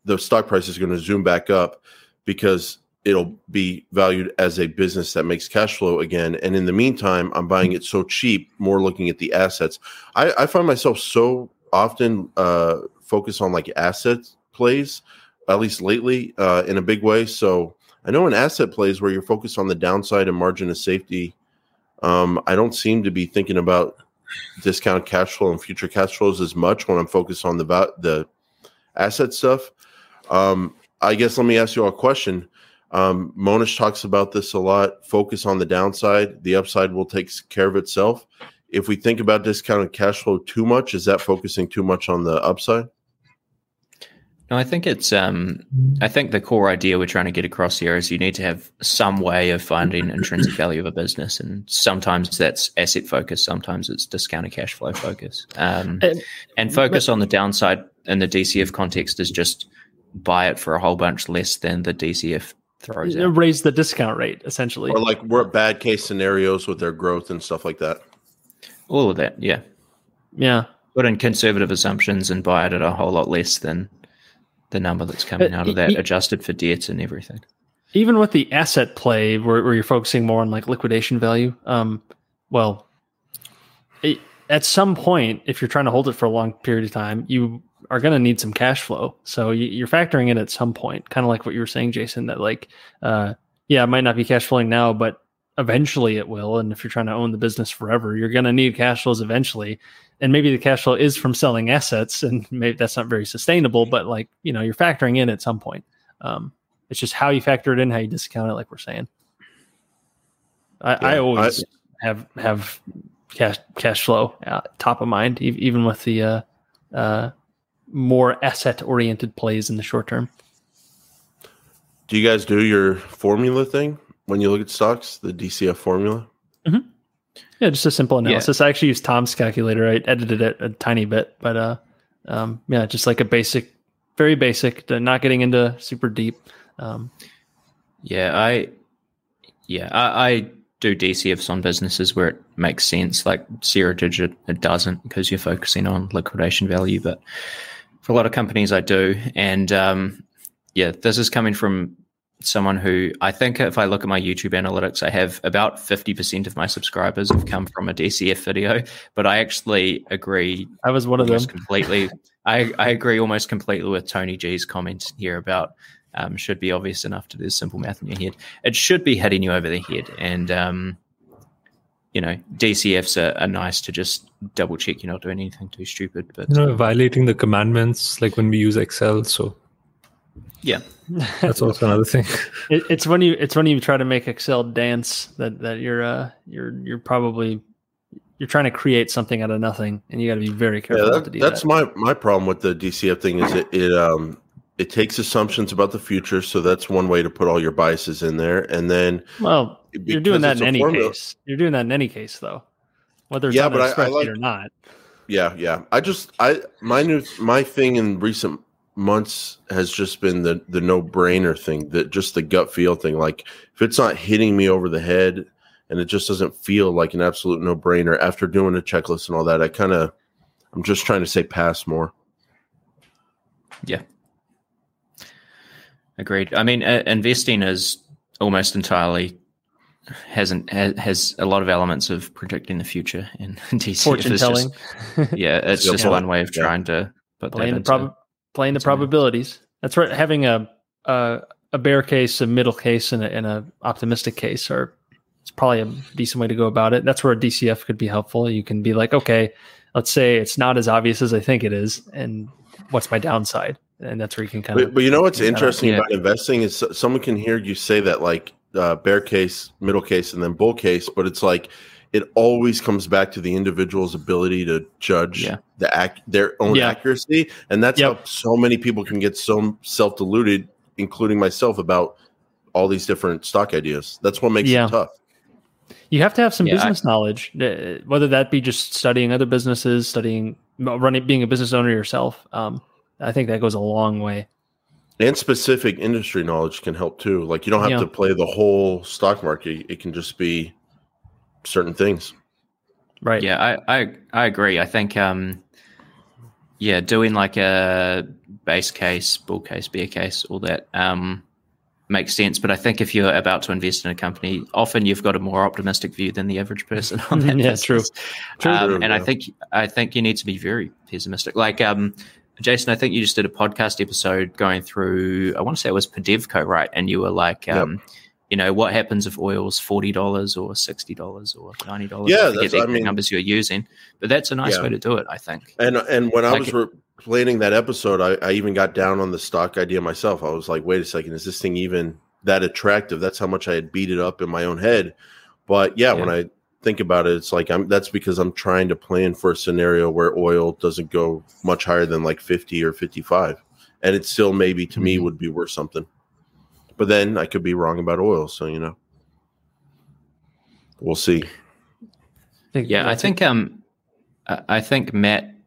the stock price is going to zoom back up because it'll be valued as a business that makes cash flow again. And in the meantime, I'm buying it so cheap, more looking at the assets. I find myself so often focused on like asset plays, at least lately, in a big way. So I know in asset plays where you're focused on the downside and margin of safety, I don't seem to be thinking about discounted cash flow and future cash flows as much when I'm focused on the asset stuff. I guess let me ask you all a question. Monish talks about this a lot. Focus on the downside. The upside will take care of itself. If we think about discounted cash flow too much, is that focusing too much on the upside? No, I think it's. I think the core idea we're trying to get across here is you need to have some way of finding intrinsic value of a business, and sometimes that's asset focus, sometimes it's discounted cash flow focus. And focus on the downside in the DCF context is just buy it for a whole bunch less than the DCF throws out. Raise the discount rate essentially, or like we're bad case scenarios with their growth and stuff like that. All of that, yeah. Put in conservative assumptions and buy it at a whole lot less than the number that's coming out of that, adjusted for debts and everything. Even with the asset play, where you're focusing more on like liquidation value, at some point, if you're trying to hold it for a long period of time, you are going to need some cash flow. So you're factoring in at some point, kind of like what you were saying, Jason, that like, it might not be cash flowing now, but eventually it will. And if you're trying to own the business forever, you're going to need cash flows eventually. And maybe the cash flow is from selling assets, and maybe that's not very sustainable, but like, you know, you're factoring in at some point. It's just how you factor it in, how you discount it, like we're saying. I always have cash flow top of mind, even with the more asset oriented plays in the short term. Do you guys do your formula thing? When you look at stocks, the DCF formula? Mm-hmm. Yeah, just a simple analysis. Yeah. I actually used Tom's calculator. I edited it a tiny bit, but just like a basic, very basic, not getting into super deep. I do DCFs on businesses where it makes sense. Like Seritage, it doesn't, because you're focusing on liquidation value. But for a lot of companies, I do. And this is coming from someone who, I think if I look at my YouTube analytics, I have about 50% of my subscribers have come from a DCF video, but I actually agree. I was one of them completely. I agree almost completely with Tony G's comment here about should be obvious enough to do simple math in your head. It should be hitting you over the head. And, you know, DCFs are nice to just double check you're not doing anything too stupid. But you're not violating the commandments, like when we use Excel. So yeah, that's also another thing. It's when you try to make Excel dance that you're probably you're trying to create something out of nothing, and you got to be very careful. Yeah, that's my problem with the DCF thing is it takes assumptions about the future. So that's one way to put all your biases in there, and then you're doing that in any case. You're doing that in any case, though, whether it's on a spreadsheet or not. Yeah. My thing in recent months has just been the no brainer thing, that just the gut feel thing. Like if it's not hitting me over the head, and it just doesn't feel like an absolute no brainer after doing a checklist and all that, I'm just trying to say pass more. Yeah. Agreed. I mean, investing is almost entirely. Has a lot of elements of predicting the future in DCF. Fortune telling. It's just one way of trying to put that into playing the probabilities. That's right. Having a bear case, a middle case, and a optimistic case it's probably a decent way to go about it. That's where a DCF could be helpful. You can be like, okay, let's say it's not as obvious as I think it is, and what's my downside? And that's where you can But you know what's interesting about investing is someone can hear you say that like. Bear case, middle case, and then bull case, but it's like it always comes back to the individual's ability to judge their own accuracy, and that's how so many people can get so self-deluded, including myself, about all these different stock ideas. That's what makes it tough. You have to have some business knowledge, whether that be just studying other businesses, being a business owner yourself. I think that goes a long way. And specific industry knowledge can help too. Like you don't have to play the whole stock market. It can just be certain things. Right. Yeah, I agree. I think doing like a base case, bull case, bear case, all that makes sense. But I think if you're about to invest in a company, often you've got a more optimistic view than the average person on that. Yeah, true. And I think you need to be very pessimistic. Like Jason, I think you just did a podcast episode going through, I want to say it was Podevco, right? And you were like, you know, what happens if oil's $40 or $60 or $90? Yeah, the numbers you're using. But that's a nice way to do it, I think. And when I was planning that episode, I even got down on the stock idea myself. I was like, wait a second, is this thing even that attractive? That's how much I had beat it up in my own head. But when I think about it, it's like that's because I'm trying to plan for a scenario where oil doesn't go much higher than like 50 or 55, and it still maybe to me would be worth something, but then I could be wrong about oil, so you know, we'll see. I think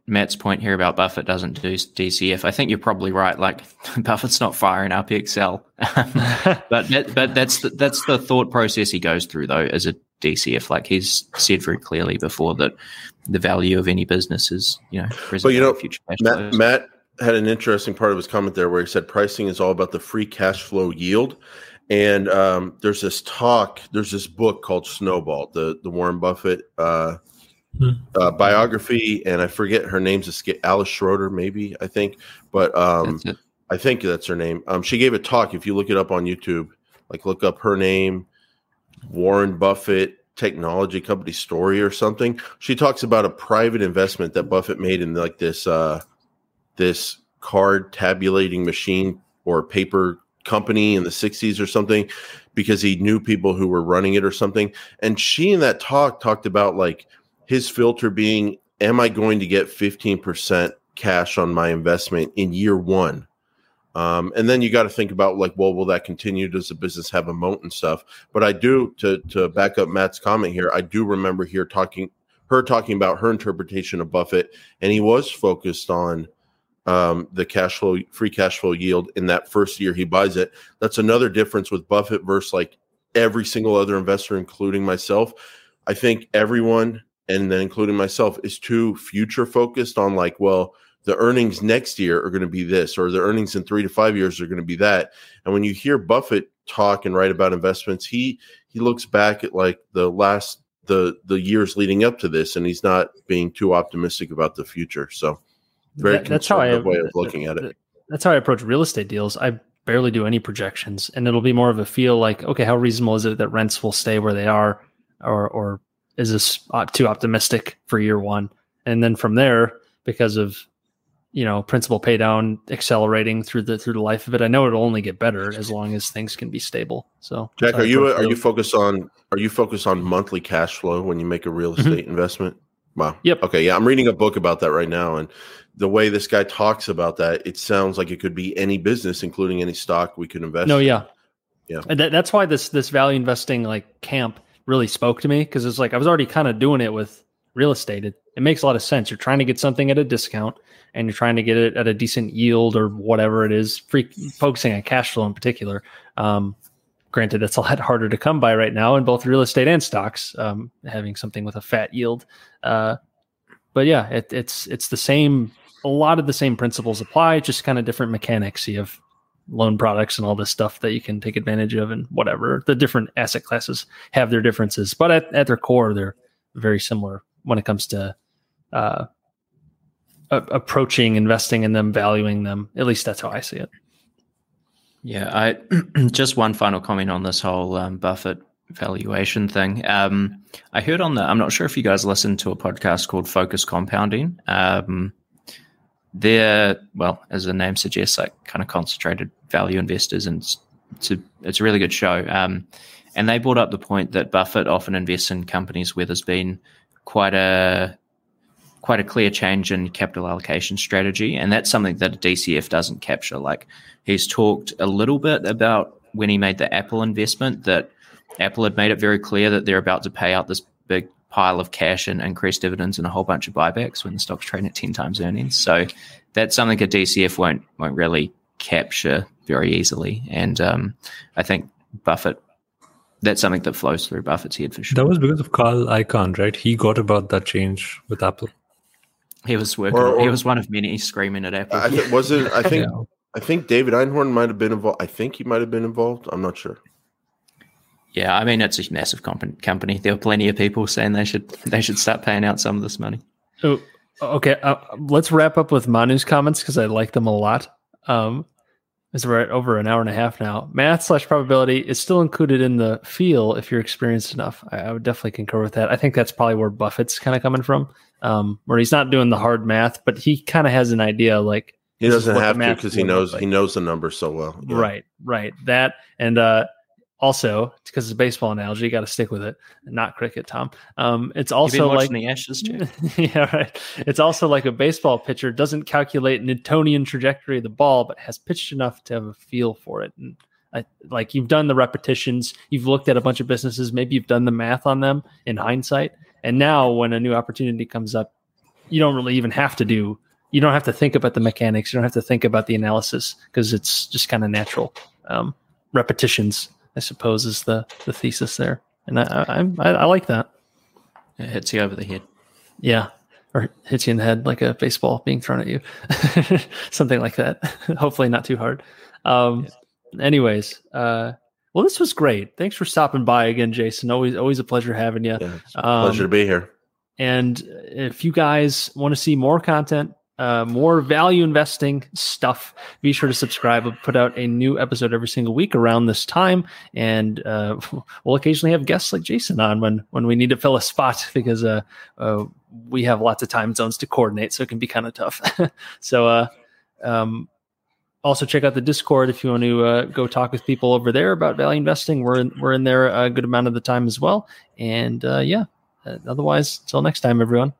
Matt's point here about Buffett doesn't do DCF. I think you're probably right. Like Buffett's not firing up Excel, but that's the thought process he goes through though as a DCF. Like he's said very clearly before that the value of any business is future cash flows. Matt had an interesting part of his comment there where he said pricing is all about the free cash flow yield, and there's this book called Snowball, the Warren Buffett. Biography, and I forget her name's Alice Schroeder, maybe, I think, but I think that's her name. She gave a talk. If you look it up on YouTube, like look up her name, Warren Buffett Technology Company Story or something. She talks about a private investment that Buffett made in like this card tabulating machine or paper company in the 60s or something, because he knew people who were running it or something. And she in that talk talked about like his filter being, am I going to get 15% cash on my investment in year one? And then you got to think about like, well, will that continue? Does the business have a moat and stuff? But I do, to back up Matt's comment here, I do remember her talking about her interpretation of Buffett, and he was focused on the free cash flow yield in that first year he buys it. That's another difference with Buffett versus like every single other investor, including myself. I think everyone, and then including myself, is too future focused on like, well, the earnings next year are going to be this, or the earnings in 3 to 5 years are going to be that. And when you hear Buffett talk and write about investments, he looks back at like the years leading up to this, and he's not being too optimistic about the future. So very conservative way of looking at it. That's how I approach real estate deals. I barely do any projections, and it'll be more of a feel like, okay, how reasonable is it that rents will stay where they are, or is this too optimistic for year one? And then from there, because of, you know, principal pay down accelerating through the life of it, I know it'll only get better as long as things can be stable. So, Jack, are you focused on monthly cash flow when you make a real estate investment? Wow. Yep. Okay. Yeah. I'm reading a book about that right now. And the way this guy talks about that, it sounds like it could be any business, including any stock we could invest in. Yeah. Yeah. And that's why this value investing like camp really spoke to me, because it's like I was already kind of doing it with real estate. It makes a lot of sense. You're trying to get something at a discount and you're trying to get it at a decent yield or whatever it is, focusing on cash flow in particular. Granted, that's a lot harder to come by right now in both real estate and stocks, having something with a fat yield. But yeah, it's the same. A lot of the same principles apply, just kind of different mechanics. You have loan products and all this stuff that you can take advantage of and whatever. The different asset classes have their differences, but at their core, they're very similar when it comes to approaching, investing in them, valuing them. At least that's how I see it. Yeah, I just one final comment on this whole Buffett valuation thing. I heard on the, I'm not sure if you guys listened to a podcast called Focus Compounding. They're, well, as the name suggests, like kind of concentrated value investors, and it's a really good show. And they brought up the point that Buffett often invests in companies where there's been quite a clear change in capital allocation strategy. And that's something that a DCF doesn't capture. Like, he's talked a little bit about when he made the Apple investment, that Apple had made it very clear that they're about to pay out this big pile of cash and increase dividends and a whole bunch of buybacks when the stock's trading at 10 times earnings. So that's something a DCF won't really capture very easily. And I think Buffett, that's something that flows through Buffett's head for sure. That was because of Carl Icahn, right? He got about that change with Apple. He was working. He was one of many screaming at Apple. I think David Einhorn might have been involved. I think he might have been involved. I'm not sure. Yeah, I mean, it's a massive company. There were plenty of people saying they should start paying out some of this money. Oh, okay, let's wrap up with Manu's comments because I like them a lot. It's right over an hour and a half now. Math/probability is still included in the feel if you're experienced enough. I would definitely concur with that. I think that's probably where Buffett's kind of coming from, where he's not doing the hard math, but he kind of has an idea. Like, he doesn't have to because he knows the numbers so well. Yeah. Right. That, and also because it's a baseball analogy, you got to stick with it, not cricket, Tom. It's also like the Ashes too. Yeah, right. It's also like a baseball pitcher doesn't calculate Newtonian trajectory of the ball, but has pitched enough to have a feel for it. And like, you've done the repetitions, you've looked at a bunch of businesses, maybe you've done the math on them in hindsight, and now when a new opportunity comes up, you don't really even have to do. You don't have to think about the mechanics. You don't have to think about the analysis because it's just kind of natural. Repetitions, I suppose, is the thesis there, and I like that. It hits you over the head. Yeah, or hits you in the head like a baseball being thrown at you, something like that. Hopefully not too hard. Yeah. Anyways, well, this was great. Thanks for stopping by again, Jason. Always a pleasure having you. Yeah, it's a pleasure to be here. And if you guys want to see more content, more value investing stuff, be sure to subscribe. We'll put out a new episode every single week around this time, and we'll occasionally have guests like Jason on when we need to fill a spot, because we have lots of time zones to coordinate, so it can be kind of tough. So also check out the Discord if you want to go talk with people over there about value investing. We're in there a good amount of the time as well, and otherwise, till next time, everyone.